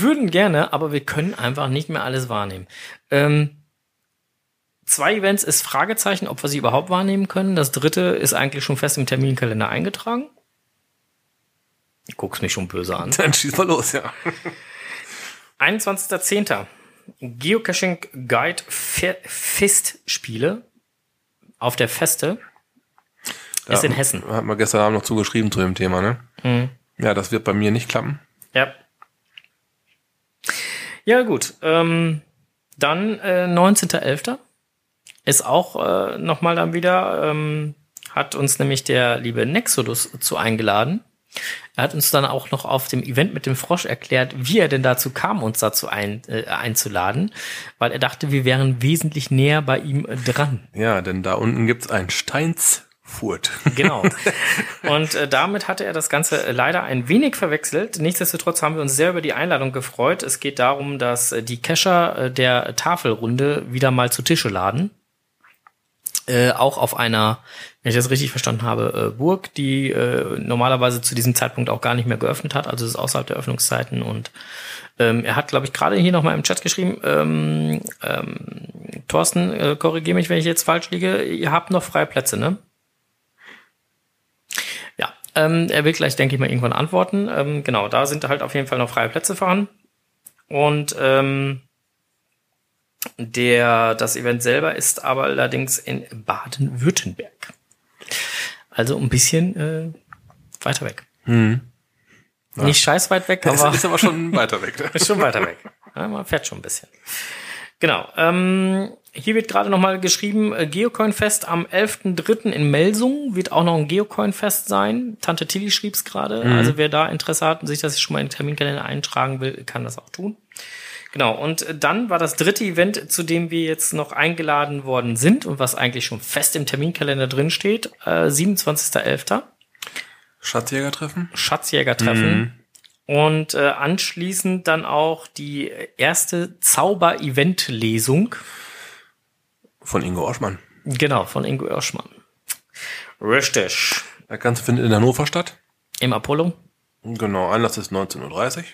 würden gerne, aber wir können einfach nicht mehr alles wahrnehmen. 2 Events ist Fragezeichen, ob wir sie überhaupt wahrnehmen können. Das 3. ist eigentlich schon fest im Terminkalender eingetragen. Du guckst mich schon böse an. Dann schieß mal los, ja. 21.10. Geocaching Guide Festspiele auf der Feste da ist in Hessen. Hat man gestern Abend noch zugeschrieben zu dem Thema, ne? Mhm. Ja, das wird bei mir nicht klappen. Ja. Ja, gut. Dann 19.11. ist auch nochmal dann wieder, hat uns nämlich der liebe Nexodus zu eingeladen. Er hat uns dann auch noch auf dem Event mit dem Frosch erklärt, wie er denn dazu kam, uns dazu einzuladen, weil er dachte, wir wären wesentlich näher bei ihm dran. Ja, denn da unten gibt's ein Steinfurt. Genau. Und damit hatte er das Ganze leider ein wenig verwechselt. Nichtsdestotrotz haben wir uns sehr über die Einladung gefreut. Es geht darum, dass die Kescher der Tafelrunde wieder mal zu Tische laden. Auch auf einer, wenn ich das richtig verstanden habe, Burg, die normalerweise zu diesem Zeitpunkt auch gar nicht mehr geöffnet hat, also es ist außerhalb der Öffnungszeiten. Und er hat, glaube ich, gerade hier nochmal im Chat geschrieben, Thorsten, korrigiere mich, wenn ich jetzt falsch liege, ihr habt noch freie Plätze, ne? Ja, er will gleich, denke ich mal, irgendwann antworten. Genau, da sind halt auf jeden Fall noch freie Plätze vorhanden. Und das Event selber ist aber allerdings in Baden-Württemberg. Also ein bisschen weiter weg. Hm. Ja. Nicht scheiß weit weg, aber... Es ist aber schon weiter weg. Ist schon weiter weg. Ja, man fährt schon ein bisschen. Genau. Hier wird gerade nochmal geschrieben, GeoCoinFest am 11.3. in Melsung wird auch noch ein GeoCoinFest sein. Tante Tilly schrieb es gerade. Mhm. Also wer da Interesse hat und sich das schon mal in den Terminkalender eintragen will, kann das auch tun. Genau, und dann war das dritte Event, zu dem wir jetzt noch eingeladen worden sind und was eigentlich schon fest im Terminkalender drin steht, 27.11. Schatzjägertreffen. Mhm. Und anschließend dann auch die erste Zauber-Event-Lesung. Von Ingo Oschmann. Genau, von Ingo Oschmann. Richtig. Das Ganze findet in Hannover statt. Im Apollo. Genau, Anlass ist 19.30 Uhr.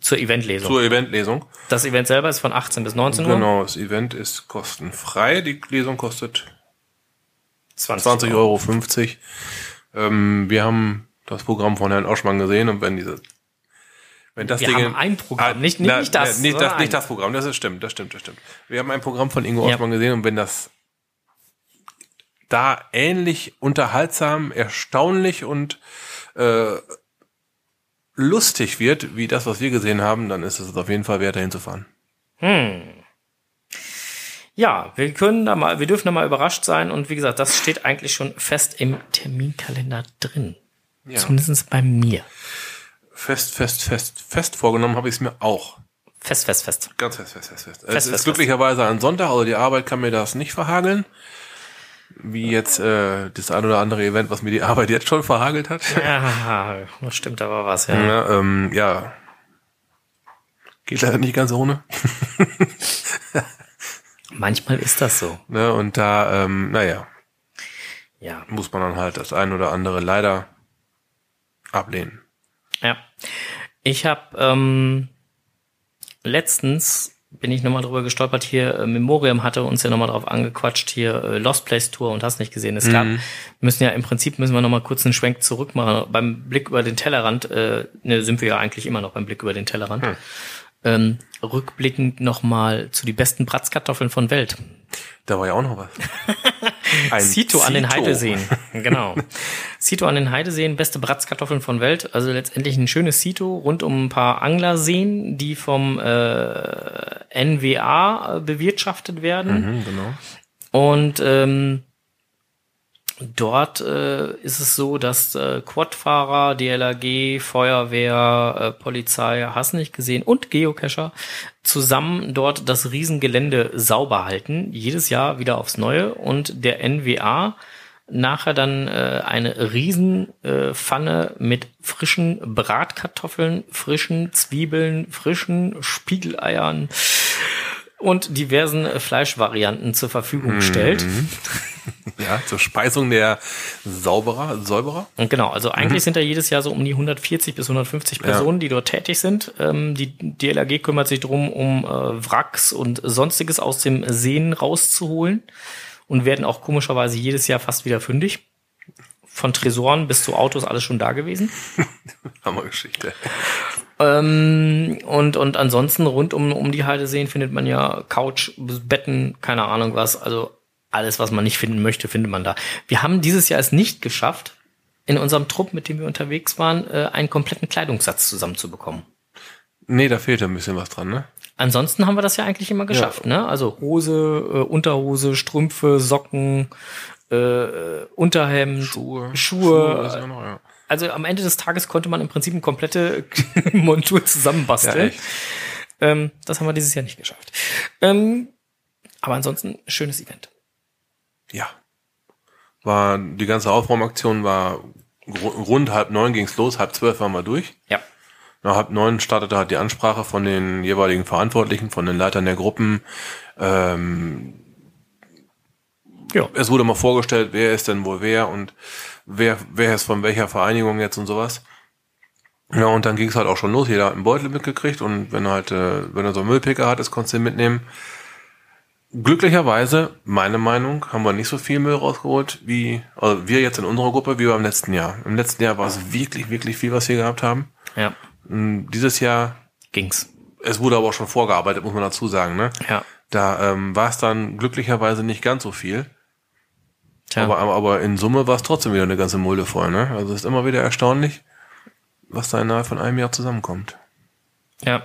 Zur Eventlesung. Das Event selber ist von 18 bis 19 Uhr. Genau, das Event ist kostenfrei. Die Lesung kostet 20,50 €. Wir haben das Programm von Herrn Oschmann gesehen und Das stimmt. Wir haben ein Programm von Ingo Oschmann gesehen und wenn das da ähnlich unterhaltsam, erstaunlich und lustig wird, wie das, was wir gesehen haben, dann ist es auf jeden Fall wert, dahin zu fahren. Ja, wir dürfen da mal überrascht sein und wie gesagt, das steht eigentlich schon fest im Terminkalender drin. Ja. Zumindest bei mir. Fest vorgenommen habe ich es mir auch. Ganz fest. Es ist glücklicherweise ein Sonntag, also die Arbeit kann mir das nicht verhageln. Wie jetzt das ein oder andere Event, was mir die Arbeit jetzt schon verhagelt hat. Ja, das stimmt, da war was, ja. Ja, geht leider nicht ganz ohne. Manchmal ist das so. Ne, und da, muss man dann halt das ein oder andere leider ablehnen. Ja, ich habe letztens bin ich nochmal drüber gestolpert, hier Memoriam hatte uns ja nochmal drauf angequatscht, hier Lost Place Tour und hast nicht gesehen. Es gab, müssen wir nochmal kurz einen Schwenk zurück machen. Beim Blick über den Tellerrand, sind wir ja eigentlich immer noch beim Blick über den Tellerrand, rückblickend nochmal zu die besten Bratzkartoffeln von Welt. Da war ja auch noch was. Zito an den Heideseen. Genau. Zito an den Heideseen, beste Bratzkartoffeln von Welt. Also letztendlich ein schönes Zito rund um ein paar Anglerseen, die vom NWA bewirtschaftet werden. Mhm, genau. Und dort ist es so, dass Quadfahrer, DLRG, Feuerwehr, Polizei, hast nicht gesehen und Geocacher zusammen dort das Riesengelände sauber halten, jedes Jahr wieder aufs Neue und der NWA nachher dann eine Riesenpfanne mit frischen Bratkartoffeln, frischen Zwiebeln, frischen Spiegeleiern und diversen Fleischvarianten zur Verfügung stellt. Ja, zur Speisung der Säuberer. Und genau, also eigentlich sind da jedes Jahr so um die 140 bis 150 Personen, die dort tätig sind. Die DLRG kümmert sich drum, um Wracks und Sonstiges aus dem Seen rauszuholen und werden auch komischerweise jedes Jahr fast wieder fündig. Von Tresoren bis zu Autos, alles schon da gewesen. Hammergeschichte. Und ansonsten rund um die Heideseen findet man ja Couch, Betten, keine Ahnung was. Also alles, was man nicht finden möchte, findet man da. Wir haben dieses Jahr es nicht geschafft, in unserem Trupp, mit dem wir unterwegs waren, einen kompletten Kleidungssatz zusammenzubekommen. Nee, da fehlt ein bisschen was dran, ne? Ansonsten haben wir das ja eigentlich immer geschafft, ja, ne? Also Hose, Unterhose, Strümpfe, Socken, Unterhemd, Schuhe. Also, ja. Also am Ende des Tages konnte man im Prinzip eine komplette Montur zusammenbasteln. Ja, das haben wir dieses Jahr nicht geschafft. Aber ansonsten schönes Event. Ja. War die ganze Aufräumaktion war rund 8:30 ging's los, 9:30 waren wir durch. Ja. Nach 9:30 startete halt die Ansprache von den jeweiligen Verantwortlichen, von den Leitern der Gruppen. Ja. Es wurde mal vorgestellt, wer ist denn wohl wer und wer ist von welcher Vereinigung jetzt und sowas. Ja, und dann ging's halt auch schon los. Jeder hat einen Beutel mitgekriegt und wenn er so einen Müllpicker hat, das konntest du mitnehmen. Glücklicherweise, meine Meinung, haben wir nicht so viel Müll rausgeholt wir jetzt in unserer Gruppe wie beim letzten Jahr. Im letzten Jahr war es wirklich, wirklich viel, was wir gehabt haben. Ja. Dieses Jahr ging's. Es wurde aber auch schon vorgearbeitet, muss man dazu sagen, ne? Ja. Da war es dann glücklicherweise nicht ganz so viel. Tja. Aber in Summe war es trotzdem wieder eine ganze Mulde voll, ne? Also es ist immer wieder erstaunlich, was da innerhalb von einem Jahr zusammenkommt. Ja.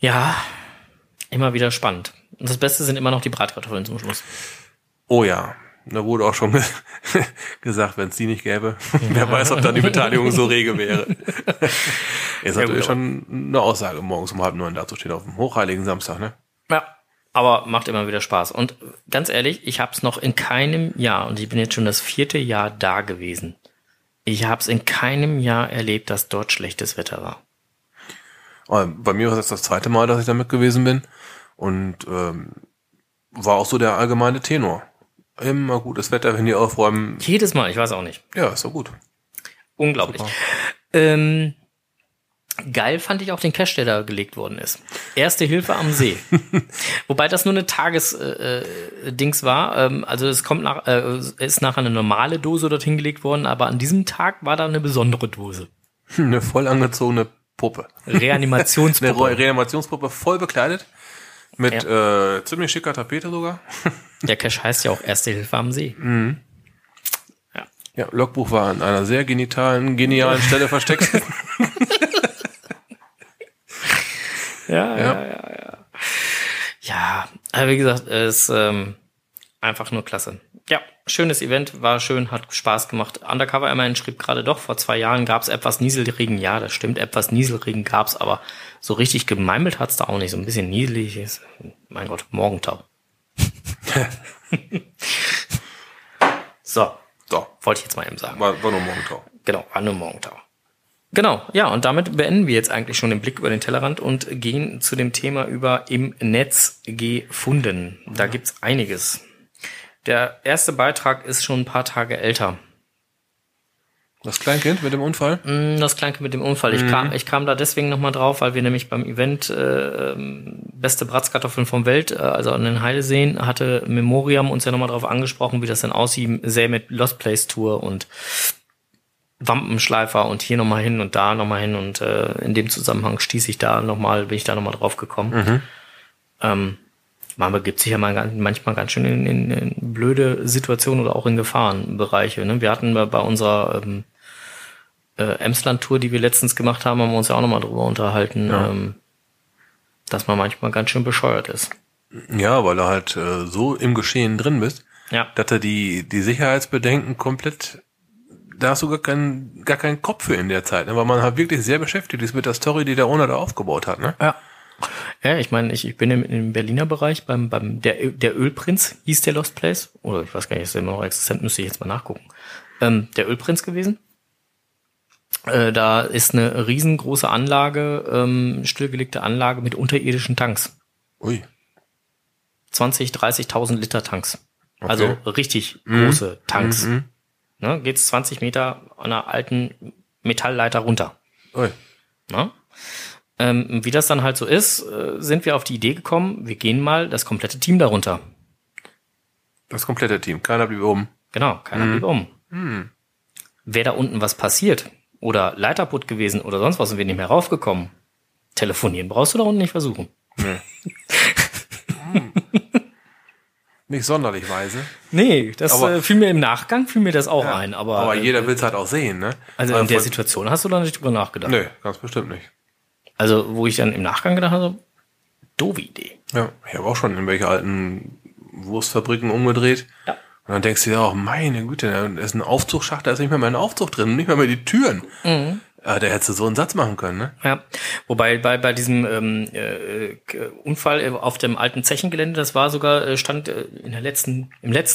Ja. Immer wieder spannend. Und das Beste sind immer noch die Bratkartoffeln zum Schluss. Oh ja, da wurde auch schon gesagt, wenn es die nicht gäbe, ja. Wer weiß, ob dann die Beteiligung so rege wäre. Jetzt ja, natürlich schon eine Aussage, morgens um 8:30 dazustehen auf dem hochheiligen Samstag, ne? Ja, aber macht immer wieder Spaß. Und ganz ehrlich, ich habe es noch in keinem Jahr, und ich bin jetzt schon das 4. Jahr da gewesen, ich habe es in keinem Jahr erlebt, dass dort schlechtes Wetter war. Bei mir war es das 2. Mal, dass ich da mit gewesen bin. Und war auch so der allgemeine Tenor. Immer gutes Wetter, wenn die aufräumen. Jedes Mal, ich weiß auch nicht. Ja, ist doch gut. Unglaublich. Geil fand ich auch den Cache, der da gelegt worden ist. Erste Hilfe am See. Wobei das nur eine Tagesdings war. Also es ist nachher eine normale Dose dorthin gelegt worden, aber an diesem Tag war da eine besondere Dose. Eine voll angezogene Puppe. Reanimationspuppe. Eine Reanimationspuppe, voll bekleidet. Mit ziemlich schicker Tapete sogar. Der Cache heißt ja auch Erste Hilfe am See. Mhm. Ja. Ja, Logbuch war an einer sehr genialen Stelle versteckt. Ja. Ja, aber wie gesagt, ist einfach nur klasse. Ja, schönes Event, war schön, hat Spaß gemacht. Undercover immerhin schrieb gerade doch, vor 2 Jahren gab es etwas Nieselregen. Ja, das stimmt, etwas Nieselregen gab es, aber so richtig gemeimelt hat es da auch nicht. So ein bisschen nieselig ist, mein Gott, Morgentau. So, wollte ich jetzt mal eben sagen. War nur Morgentau. Genau, war nur Morgentau. Genau, ja, und damit beenden wir jetzt eigentlich schon den Blick über den Tellerrand und gehen zu dem Thema über im Netz gefunden. Da gibt's einiges. Der erste Beitrag ist schon ein paar Tage älter. Das Kleinkind mit dem Unfall? Das Kleinkind mit dem Unfall. Ich kam da deswegen nochmal drauf, weil wir nämlich beim Event beste Bratzkartoffeln von Welt, also an den Heideseen, hatte Memoriam uns ja nochmal drauf angesprochen, wie das denn aussieht mit Lost Place Tour und Wampenschleifer und hier nochmal hin und da nochmal hin und in dem Zusammenhang bin ich da nochmal drauf gekommen. Mhm. Man begibt sich ja manchmal ganz schön in blöde Situationen oder auch in Gefahrenbereiche. Ne? Wir hatten bei unserer Emsland-Tour, die wir letztens gemacht haben, wir uns ja auch nochmal drüber unterhalten, ja. Dass man manchmal ganz schön bescheuert ist. Ja, weil du halt so im Geschehen drin bist, ja. Dass du die Sicherheitsbedenken komplett, da hast du gar keinen Kopf für in der Zeit, ne? Weil man halt wirklich sehr beschäftigt ist mit der Story, die der Owner da aufgebaut hat. Ne? Ja. Ja, ich meine, ich bin im Berliner Bereich, der Ölprinz hieß der Lost Place, oder ich weiß gar nicht, ist der immer noch existent, müsste ich jetzt mal nachgucken, der Ölprinz gewesen. Da ist eine riesengroße Anlage, stillgelegte Anlage mit unterirdischen Tanks. Ui. 20.000, 30.000 Liter Tanks. Okay. Also richtig große Tanks. Mhm. Ne, geht's 20 Meter an einer alten Metallleiter runter. Ui. Ne? Wie das dann halt so ist, sind wir auf die Idee gekommen, wir gehen mal das komplette Team darunter. Das komplette Team, keiner blieb oben. Genau, keiner blieb oben. Wer da unten was passiert, oder Leiterputt gewesen oder sonst was und wir nicht mehr raufgekommen. Telefonieren brauchst du da unten nicht versuchen. Nee. Nicht sonderlich weise. Nee, das aber, fiel mir im Nachgang, fiel mir das auch ein. Aber jeder will es halt auch sehen, ne? Also in der Situation hast du da nicht drüber nachgedacht. Nee, ganz bestimmt nicht. Also wo ich dann im Nachgang gedacht habe, doofe Idee. Ja, ich habe auch schon in welche alten Wurstfabriken umgedreht. Ja. Und dann denkst du dir auch, meine Güte, da ist ein Aufzugsschacht, da ist nicht mehr mein Aufzug drin, nicht mehr die Türen. Mhm. Da hättest du so einen Satz machen können, ne? Ja, wobei bei diesem Unfall auf dem alten Zechengelände, das war sogar, im letzten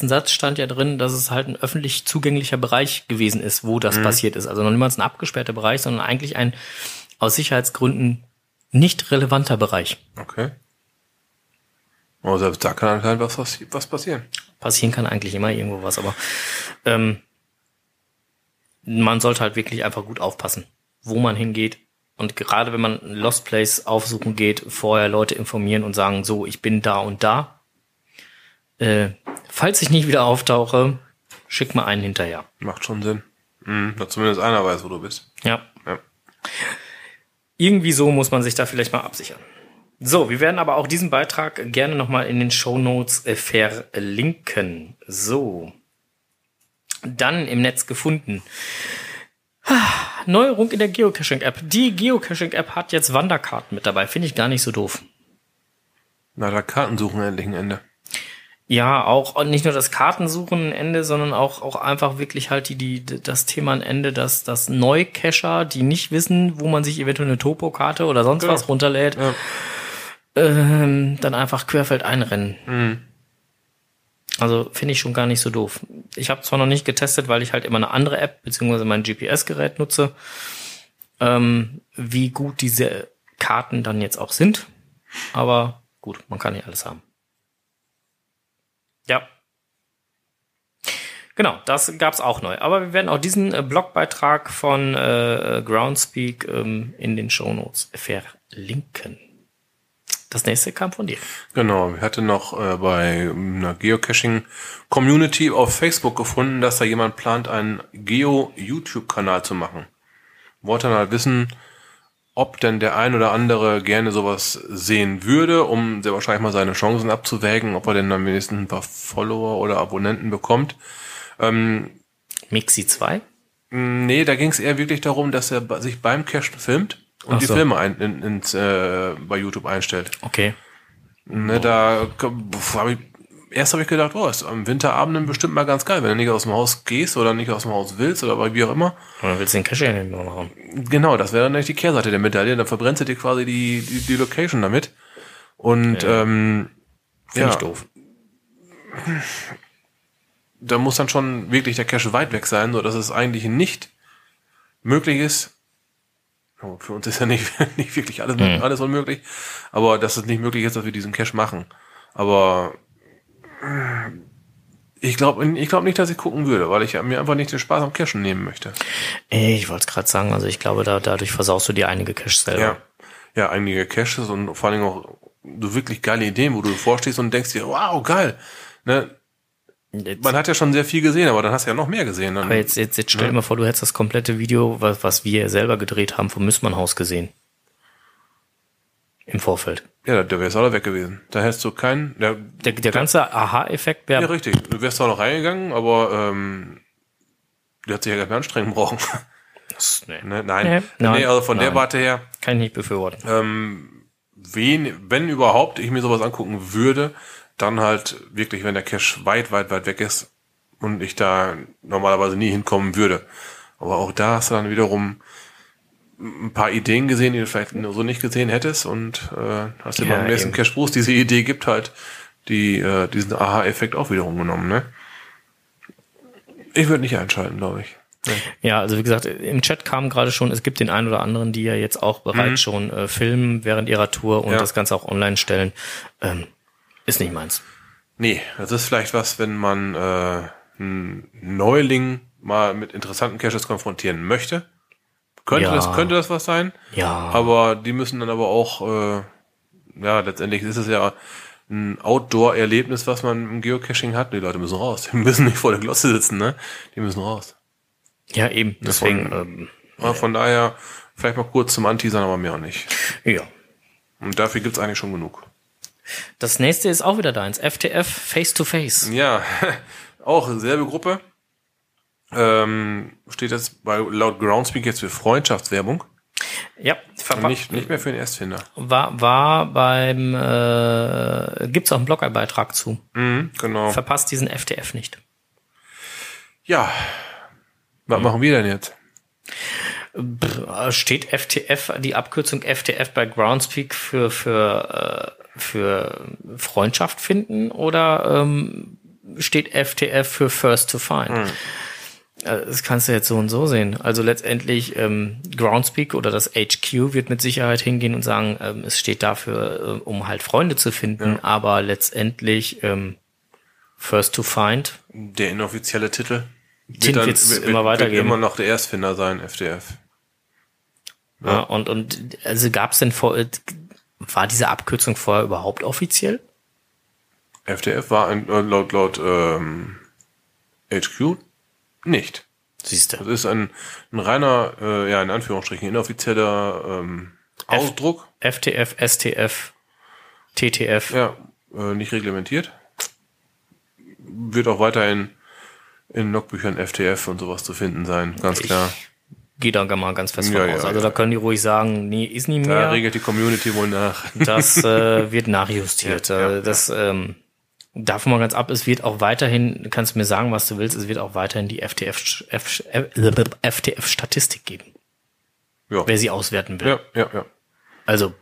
Satz stand ja drin, dass es halt ein öffentlich zugänglicher Bereich gewesen ist, wo das passiert ist. Also noch niemals ein abgesperrter Bereich, sondern eigentlich ein aus Sicherheitsgründen nicht relevanter Bereich. Okay. Aber selbst da kann halt was passieren. Passieren kann eigentlich immer irgendwo was, aber man sollte halt wirklich einfach gut aufpassen, wo man hingeht. Und gerade wenn man Lost Place aufsuchen geht, vorher Leute informieren und sagen, so, ich bin da und da. Falls ich nicht wieder auftauche, schick mal einen hinterher. Macht schon Sinn. Dass zumindest einer weiß, wo du bist. Ja. Irgendwie so muss man sich da vielleicht mal absichern. So, wir werden aber auch diesen Beitrag gerne nochmal in den Shownotes verlinken. So. Dann im Netz gefunden. Neuerung in der Geocaching-App. Die Geocaching-App hat jetzt Wanderkarten mit dabei. Finde ich gar nicht so doof. Na, da Kartensuchen endlich ein Ende. Ja, auch nicht nur das Kartensuchen ein Ende, sondern auch einfach wirklich halt das Thema ein Ende, dass Neucacher, die nicht wissen, wo man sich eventuell eine Topo-Karte oder sonst was runterlädt, dann einfach querfeld einrennen. Mhm. Also finde ich schon gar nicht so doof. Ich habe zwar noch nicht getestet, weil ich halt immer eine andere App bzw. mein GPS-Gerät nutze, wie gut diese Karten dann jetzt auch sind. Aber gut, man kann nicht alles haben. Ja. Genau, das gab's auch neu. Aber wir werden auch diesen Blogbeitrag von Groundspeak in den Shownotes verlinken. Das nächste kam von dir. Genau, ich hatte noch bei einer Geocaching-Community auf Facebook gefunden, dass da jemand plant, einen Geo-YouTube-Kanal zu machen. Wollte dann halt wissen, ob denn der ein oder andere gerne sowas sehen würde, um sehr wahrscheinlich mal seine Chancen abzuwägen, ob er denn am wenigsten ein paar Follower oder Abonnenten bekommt. Mixi 2? Nee, da ging es eher wirklich darum, dass er sich beim Cachen filmt. Und die Filme bei YouTube einstellt. Okay. Ne, da habe ich gedacht, ist am Winterabend bestimmt mal ganz geil, wenn du nicht aus dem Haus gehst oder nicht aus dem Haus willst oder wie auch immer. Oder willst du den Cache nicht mehr machen. Genau, das wäre dann nicht die Kehrseite der Medaille. Dann verbrennst du dir quasi die Location damit. Und finde ich doof. Da muss dann schon wirklich der Cache weit weg sein, sodass es eigentlich nicht möglich ist. Für uns ist ja nicht wirklich alles unmöglich, aber dass es nicht möglich ist, dass wir diesen Cache machen. Aber ich glaube nicht, dass ich gucken würde, weil ich mir einfach nicht den Spaß am Cachen nehmen möchte. Ich wollte es gerade sagen, also ich glaube, dadurch versaust du dir einige Caches selber. Ja, einige Caches und vor allem auch so wirklich geile Ideen, wo du vorstehst und denkst dir, wow, geil, ne? Man hat ja schon sehr viel gesehen, aber dann hast du ja noch mehr gesehen. Dann, aber jetzt stell dir mal vor, du hättest das komplette Video, was wir selber gedreht haben, vom Müssmannhaus gesehen. Im Vorfeld. Ja, da wärst du alle weg gewesen. Da hättest du keinen... Der ganze Aha-Effekt wäre... Ja, richtig. Du wärst zwar noch reingegangen, aber der hat sich ja gar nicht mehr anstrengen brauchen. Nein. Also von der Warte her... Kann ich nicht befürworten. Wenn überhaupt ich mir sowas angucken würde... Dann halt wirklich, wenn der Cache weit, weit, weit weg ist und ich da normalerweise nie hinkommen würde. Aber auch da hast du dann wiederum ein paar Ideen gesehen, die du vielleicht so nicht gesehen hättest und hast dir beim nächsten Cache, wo es diese Idee gibt, halt diesen Aha-Effekt auch wiederum genommen. Ne? Ich würde nicht einschalten, glaube ich. Ja, also wie gesagt, im Chat kam gerade schon, es gibt den einen oder anderen, die ja jetzt auch bereits schon filmen während ihrer Tour und das Ganze auch online stellen. Ist nicht meins. Nee, das ist vielleicht was, wenn man einen Neuling mal mit interessanten Caches konfrontieren möchte. Könnte das was sein? Ja. Aber die müssen dann aber auch, letztendlich ist es ja ein Outdoor-Erlebnis, was man im Geocaching hat. Die Leute müssen raus. Die müssen nicht vor der Glotze sitzen, ne? Die müssen raus. Ja, eben. Deswegen Ja. Von daher, vielleicht mal kurz zum Anteasern, aber mehr auch nicht. Ja. Und dafür gibt's eigentlich schon genug. Das nächste ist auch wieder deins. FTF Face to Face. Ja, auch selbe Gruppe. Steht jetzt bei laut Groundspeak jetzt für Freundschaftswerbung. Ja. Nicht mehr für den Erstfinder. War beim gibt's auch einen Blogbeitrag zu. Mhm, genau. Verpasst diesen FTF nicht. Ja. Was machen wir denn jetzt? Steht FTF, die Abkürzung FTF bei Groundspeak für Freundschaft finden oder steht FTF für First to Find? Mhm. Das kannst du jetzt so und so sehen. Also letztendlich Groundspeak oder das HQ wird mit Sicherheit hingehen und sagen, es steht dafür, um halt Freunde zu finden, ja. Aber letztendlich First to Find. Der inoffizielle Titel. Wird immer noch der Erstfinder sein, FTF. Ja, ja und also gab's denn war diese Abkürzung vorher überhaupt offiziell? FTF war laut HQ nicht. Siehst du. Das ist ein reiner, in Anführungsstrichen, inoffizieller Ausdruck. FTF, STF, TTF. Ja, nicht reglementiert. Wird auch weiterhin in Logbüchern FTF und sowas zu finden sein, ganz klar. Gehe da mal ganz fest von aus. Also da können die ruhig sagen, nee, ist nie mehr. Da regelt die Community wohl nach. Das wird nachjustiert. Ja. Das davon mal ganz ab, es wird auch weiterhin, kannst du mir sagen, was du willst, es wird auch weiterhin die FTF-Statistik geben. Ja. Wer sie auswerten will. Ja. Also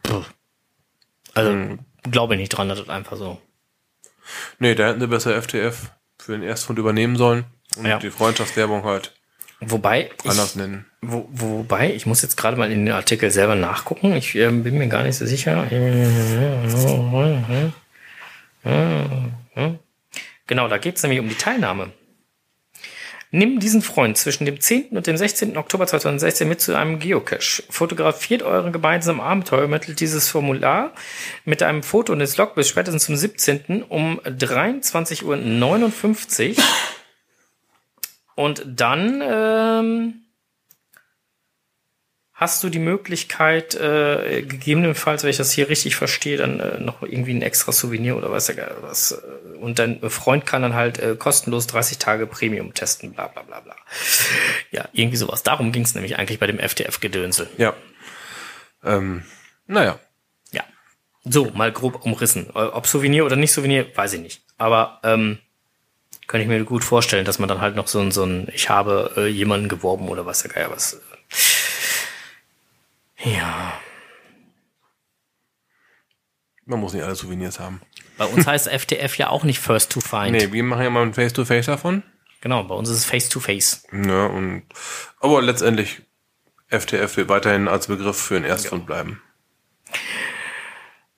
glaube ich nicht dran, dass das einfach so. Nee, da hätten sie besser FTF für den Erstfund übernehmen sollen und die Freundschaftswerbung halt anders nennen. Wobei, ich muss jetzt gerade mal in den Artikel selber nachgucken. Ich bin mir gar nicht so sicher. Genau, da geht es nämlich um die Teilnahme. Nimm diesen Freund zwischen dem 10. und dem 16. Oktober 2016 mit zu einem Geocache. Fotografiert eure gemeinsamen Abenteuer, mittels dieses Formular mit einem Foto und des Log bis spätestens zum 17. um 23:59 Uhr. Und dann hast du die Möglichkeit, gegebenenfalls, wenn ich das hier richtig verstehe, dann noch irgendwie ein extra Souvenir oder weiß ja gar was. Und dein Freund kann dann halt kostenlos 30 Tage Premium testen, bla bla bla bla. Ja, irgendwie sowas. Darum ging es nämlich eigentlich bei dem FTF-Gedönsel. Ja. Naja. Ja. So, mal grob umrissen. Ob Souvenir oder nicht Souvenir, weiß ich nicht. Aber kann ich mir gut vorstellen, dass man dann halt noch so ein ich habe jemanden geworben oder weiß ja gar was. Ja. Man muss nicht alle Souvenirs haben. Bei uns heißt FTF ja auch nicht First to Find. Nee, wir machen ja mal ein Face-to-Face davon. Genau, bei uns ist es Face-to-Face. Ja, aber letztendlich FTF wird weiterhin als Begriff für den Erstfund bleiben.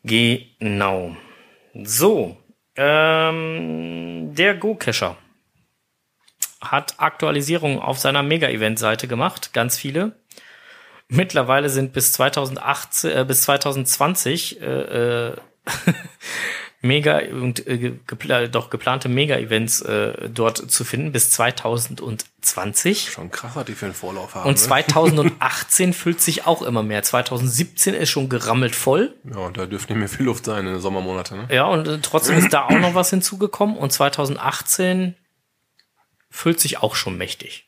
Genau. So. Der Go-Cacher hat Aktualisierungen auf seiner Mega-Event-Seite gemacht, ganz viele. Mittlerweile sind bis 2020 geplante Mega-Events dort zu finden, bis 2020. Schon krass, was die für einen Vorlauf haben. Und 2018 füllt sich auch immer mehr. 2017 ist schon gerammelt voll. Ja, und da dürfte nicht mehr viel Luft sein in den Sommermonaten. Ne? Ja, und trotzdem ist da auch noch was hinzugekommen. Und 2018 füllt sich auch schon mächtig.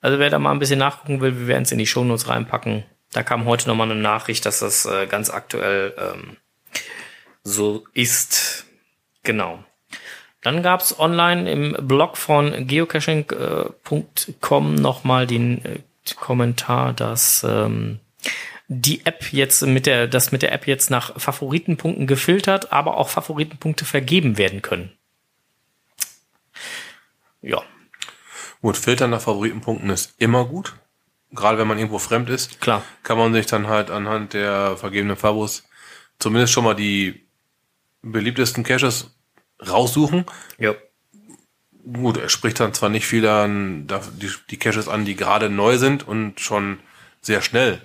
Also wer da mal ein bisschen nachgucken will, wir werden es in die Shownotes reinpacken. Da kam heute nochmal eine Nachricht, dass das ganz aktuell so ist. Genau. Dann gab es online im Blog von geocaching.com nochmal den Kommentar, dass die App jetzt mit der App jetzt nach Favoritenpunkten gefiltert, aber auch Favoritenpunkte vergeben werden können. Ja. Gut, Filtern nach Favoritenpunkten ist immer gut. Gerade wenn man irgendwo fremd ist, klar, kann man sich dann halt anhand der vergebenen Favos zumindest schon mal die beliebtesten Caches raussuchen. Ja. Gut, er spricht dann zwar nicht viel an die Caches an, die gerade neu sind und schon sehr schnell,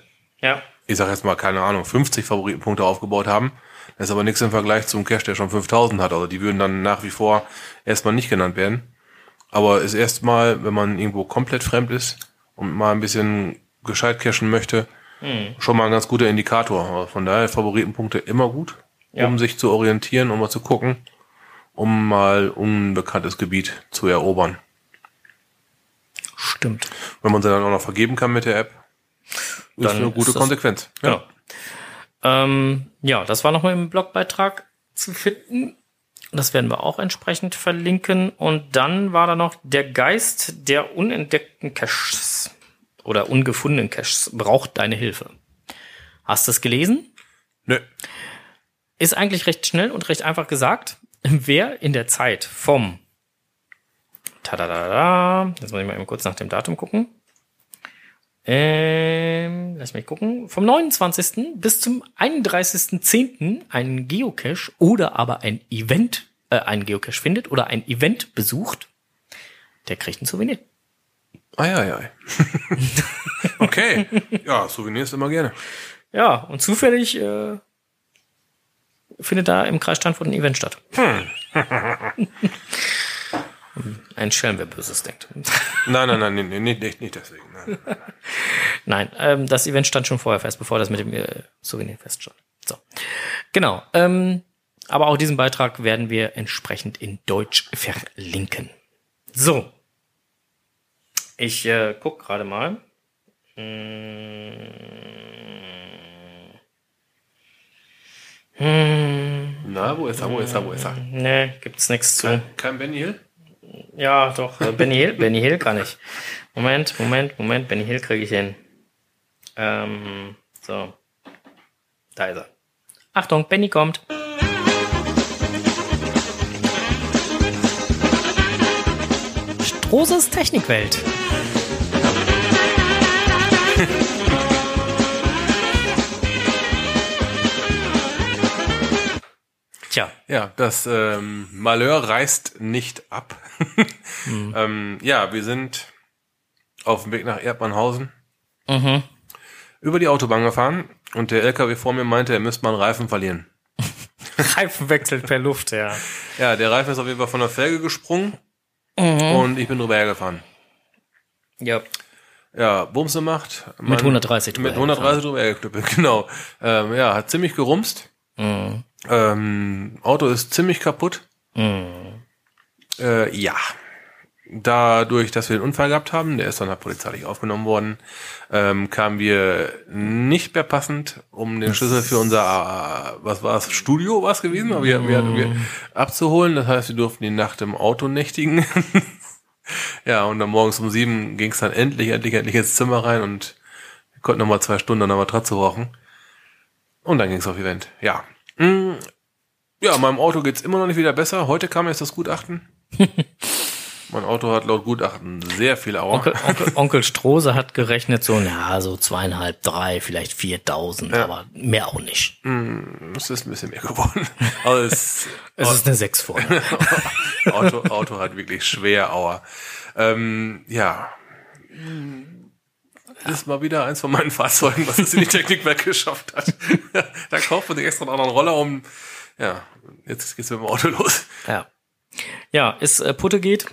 ich sag jetzt mal, keine Ahnung, 50 Favoritenpunkte aufgebaut haben. Das ist aber nichts im Vergleich zum Cache, der schon 5000 hat. Also die würden dann nach wie vor erstmal nicht genannt werden. Aber ist erstmal, wenn man irgendwo komplett fremd ist und mal ein bisschen gescheit cachen möchte, schon mal ein ganz guter Indikator. Von daher Favoritenpunkte immer gut, um sich zu orientieren, um mal zu gucken, um mal unbekanntes Gebiet zu erobern. Stimmt. Wenn man sie dann auch noch vergeben kann mit der App, dann ist eine gute Konsequenz. Ja. Genau. Ja, das war nochmal im Blogbeitrag zu finden. Das werden wir auch entsprechend verlinken. Und dann war da noch der Geist der unentdeckten Caches oder ungefundenen Caches braucht deine Hilfe. Hast du es gelesen? Nö. Ist eigentlich recht schnell und recht einfach gesagt. Wer in der Zeit vom jetzt muss ich mal eben kurz nach dem Datum gucken. Lass mich gucken. Vom 29. bis zum 31.10. einen Geocache oder aber ein Event, einen Geocache findet oder ein Event besucht, der kriegt ein Souvenir. Eieiei. Okay. Ja, Souvenirs immer gerne. Ja, und zufällig findet da im Kreis Steinfurt ein Event statt. Ein Schelm, wer Böses denkt. Nein, nicht deswegen. Nein, das Event stand schon vorher fest, bevor das mit dem Souvenir fest stand. So, genau. Aber auch diesen Beitrag werden wir entsprechend in Deutsch verlinken. So, ich gucke gerade mal. Na, wo ist er? Nee, gibt's nichts zu. Kein Benny Hill? Ja, doch, Benny Hill kann ich. Moment, Benny Hill kriege ich hin. So. Da ist er. Achtung, Benny kommt. Stroßes Technikwelt. Ja, das Malheur reißt nicht ab. Ja, wir sind auf dem Weg nach Erdmannhausen über die Autobahn gefahren und der LKW vor mir meinte, er müsste mal einen Reifen verlieren. Reifen wechselt per Luft, ja. Ja, der Reifen ist auf jeden Fall von der Felge gesprungen und ich bin drüber hergefahren. Ja. Ja, Bumse macht. Mit 130 drüber. Mit 130 drüber hergeknüppelt, genau. Ja, hat ziemlich gerumst. Mhm. Auto ist ziemlich kaputt. Ja. Dadurch, dass wir den Unfall gehabt haben, der ist dann polizeilich aufgenommen worden, kamen wir nicht mehr passend, um den Schlüssel für unser, Studio war es gewesen, aber wir abzuholen. Das heißt, wir durften die Nacht im Auto nächtigen. Ja, und dann morgens um 7 ging es dann endlich ins Zimmer rein und wir konnten nochmal 2 Stunden an der Matratze rauchen. Und dann ging es auf Event. Ja. Ja, meinem Auto geht's immer noch nicht wieder besser. Heute kam jetzt das Gutachten. Mein Auto hat laut Gutachten sehr viel Aua. Onkel Strose hat gerechnet so 2,5, 3, vielleicht 4.000, ja. Aber mehr auch nicht. Es ist ein bisschen mehr geworden. Also es ist eine 6 vorne. Auto hat wirklich schwer Aua. Ja. Das ist mal wieder eins von meinen Fahrzeugen, was es in die Technikwelt geschafft hat. Da kauft man sich extra einen anderen Roller um. Ja, jetzt geht's mit dem Auto los. Ja, ist Putte geht.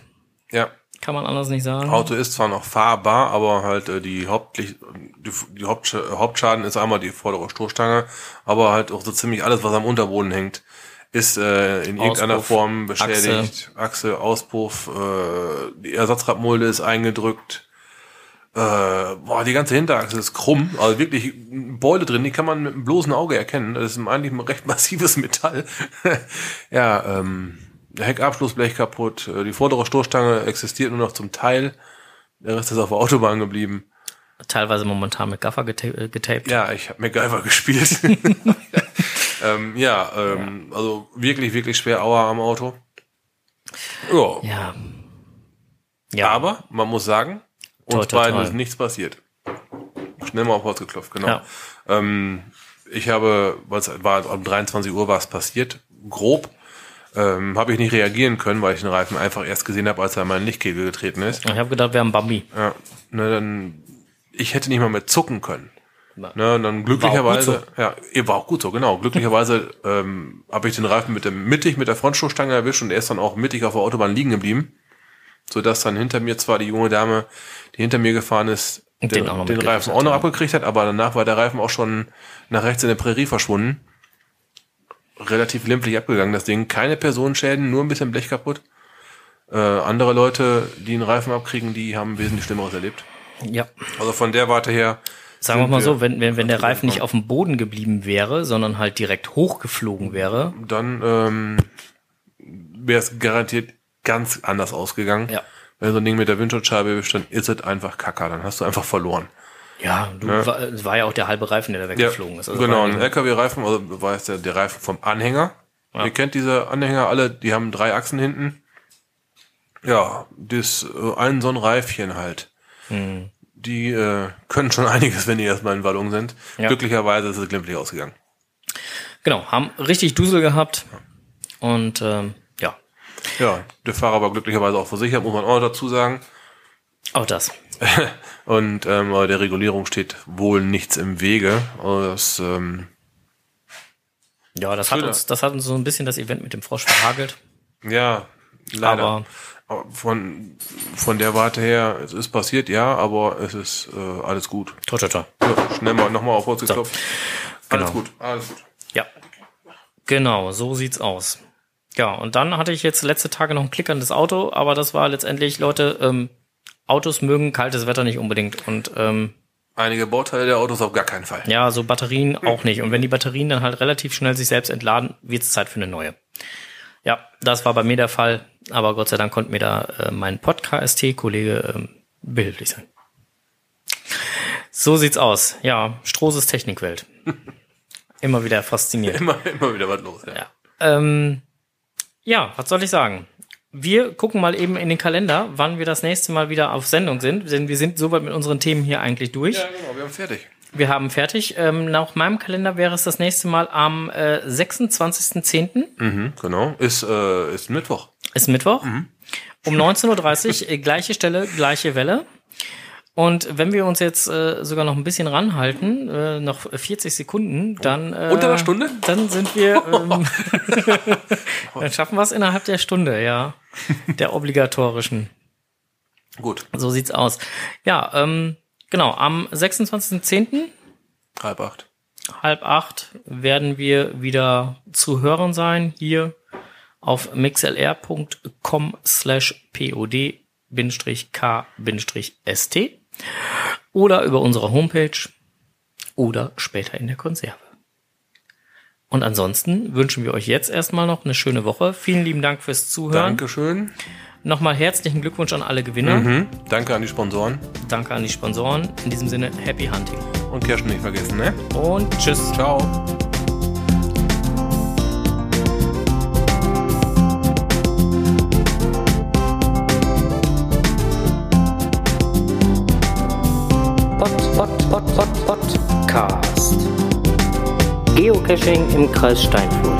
Ja. Kann man anders nicht sagen. Auto ist zwar noch fahrbar, aber halt Hauptschaden ist einmal die vordere Stoßstange, aber halt auch so ziemlich alles, was am Unterboden hängt, ist in irgendeiner Form beschädigt. Achse, Auspuff, die Ersatzradmulde ist eingedrückt. Die ganze Hinterachse ist krumm, also wirklich Beule drin, die kann man mit einem bloßen Auge erkennen. Das ist eigentlich ein recht massives Metall. Ja, der Heckabschlussblech kaputt, die vordere Stoßstange existiert nur noch zum Teil, der Rest ist auf der Autobahn geblieben. Teilweise momentan mit Gaffer getaped. Ja, ich habe mit Gaffer gespielt. Also wirklich, wirklich schwer Aua am Auto. Oh. Ja. Aber man muss sagen, uns beiden ist nichts passiert. Schnell mal auf Holz geklopft, genau. Ja. Ich habe, um 23 Uhr war es passiert, grob, habe ich nicht reagieren können, weil ich den Reifen einfach erst gesehen habe, als er in meinen Lichtkegel getreten ist. Ich habe gedacht, wir haben Bambi. Ja, ich hätte nicht mal mehr zucken können. Ne, dann glücklicherweise, war auch gut so, genau. Glücklicherweise habe ich den Reifen mittig mit der Frontstoßstange erwischt und er ist dann auch mittig auf der Autobahn liegen geblieben. Sodass dann hinter mir zwar die junge Dame, die hinter mir gefahren ist, den Reifen auch noch abgekriegt hat, aber danach war der Reifen auch schon nach rechts in der Prärie verschwunden. Relativ limpflich abgegangen, das Ding. Keine Personenschäden, nur ein bisschen Blech kaputt. Andere Leute, die einen Reifen abkriegen, die haben wesentlich Schlimmeres erlebt. Ja. Also von der Warte her. Sagen wir mal so, wenn der Reifen nicht auf dem Boden geblieben wäre, sondern halt direkt hochgeflogen wäre. Dann wäre es garantiert ganz anders ausgegangen. Ja. Wenn so ein Ding mit der Windschutzscheibe erwischt, dann ist es einfach Kacke. Dann hast du einfach verloren. Ja, es war ja auch der halbe Reifen, der da weggeflogen ist. Also genau, ein LKW-Reifen, also war es der Reifen vom Anhänger. Ja. Ihr kennt diese Anhänger alle, die haben 3 Achsen hinten. Ja, so ein Reifchen halt. Hm. Die können schon einiges, wenn die erstmal in Wallung sind. Ja. Glücklicherweise ist es glimpflich ausgegangen. Genau, haben richtig Dusel gehabt. Ja. Und ja, der Fahrer war glücklicherweise auch versichert, muss man auch noch dazu sagen. Auch das. Und der Regulierung steht wohl nichts im Wege. Also das hat uns so ein bisschen das Event mit dem Frosch verhagelt. Ja, leider. Aber von der Warte her, es ist passiert, ja, aber es ist alles gut. Toi, toi, toi. Ja, schnell mal nochmal auf Holz geklopft. So. Alles gut, alles gut. Ja, genau, so sieht's aus. Ja, und dann hatte ich jetzt letzte Tage noch ein klickerndes Auto, aber das war letztendlich, Leute, Autos mögen kaltes Wetter nicht unbedingt und einige Bauteile der Autos auf gar keinen Fall. Ja, so Batterien auch nicht. Und wenn die Batterien dann halt relativ schnell sich selbst entladen, wird's Zeit für eine neue. Ja, das war bei mir der Fall, aber Gott sei Dank konnte mir da mein Pod KST-Kollege behilflich sein. So sieht's aus. Ja, Stroßes Technikwelt. Immer wieder faszinierend. Immer wieder was los. Ja. Ja. Ja, was soll ich sagen? Wir gucken mal eben in den Kalender, wann wir das nächste Mal wieder auf Sendung sind, denn wir sind soweit mit unseren Themen hier eigentlich durch. Ja, genau, wir haben fertig. Wir haben fertig. Nach meinem Kalender wäre es das nächste Mal am 26.10. Mhm, genau, ist Mittwoch. Ist Mittwoch, um 19.30 Uhr, gleiche Stelle, gleiche Welle. Und wenn wir uns jetzt sogar noch ein bisschen ranhalten, noch 40 Sekunden, dann unter der Stunde? Dann sind wir, dann schaffen wir es innerhalb der Stunde, ja, der obligatorischen. Gut. So sieht's aus. Ja, genau, am 26.10. 7:30. 7:30 werden wir wieder zu hören sein, hier auf mixlr.com/pod-k-st. Oder über unsere Homepage oder später in der Konserve. Und ansonsten wünschen wir euch jetzt erstmal noch eine schöne Woche. Vielen lieben Dank fürs Zuhören. Dankeschön. Nochmal herzlichen Glückwunsch an alle Gewinner. Danke an die Sponsoren. Danke an die Sponsoren. In diesem Sinne, Happy Hunting. Und Kirschen nicht vergessen, ne? Und tschüss. Ciao. Podcast. Geocaching im Kreis Steinfurt.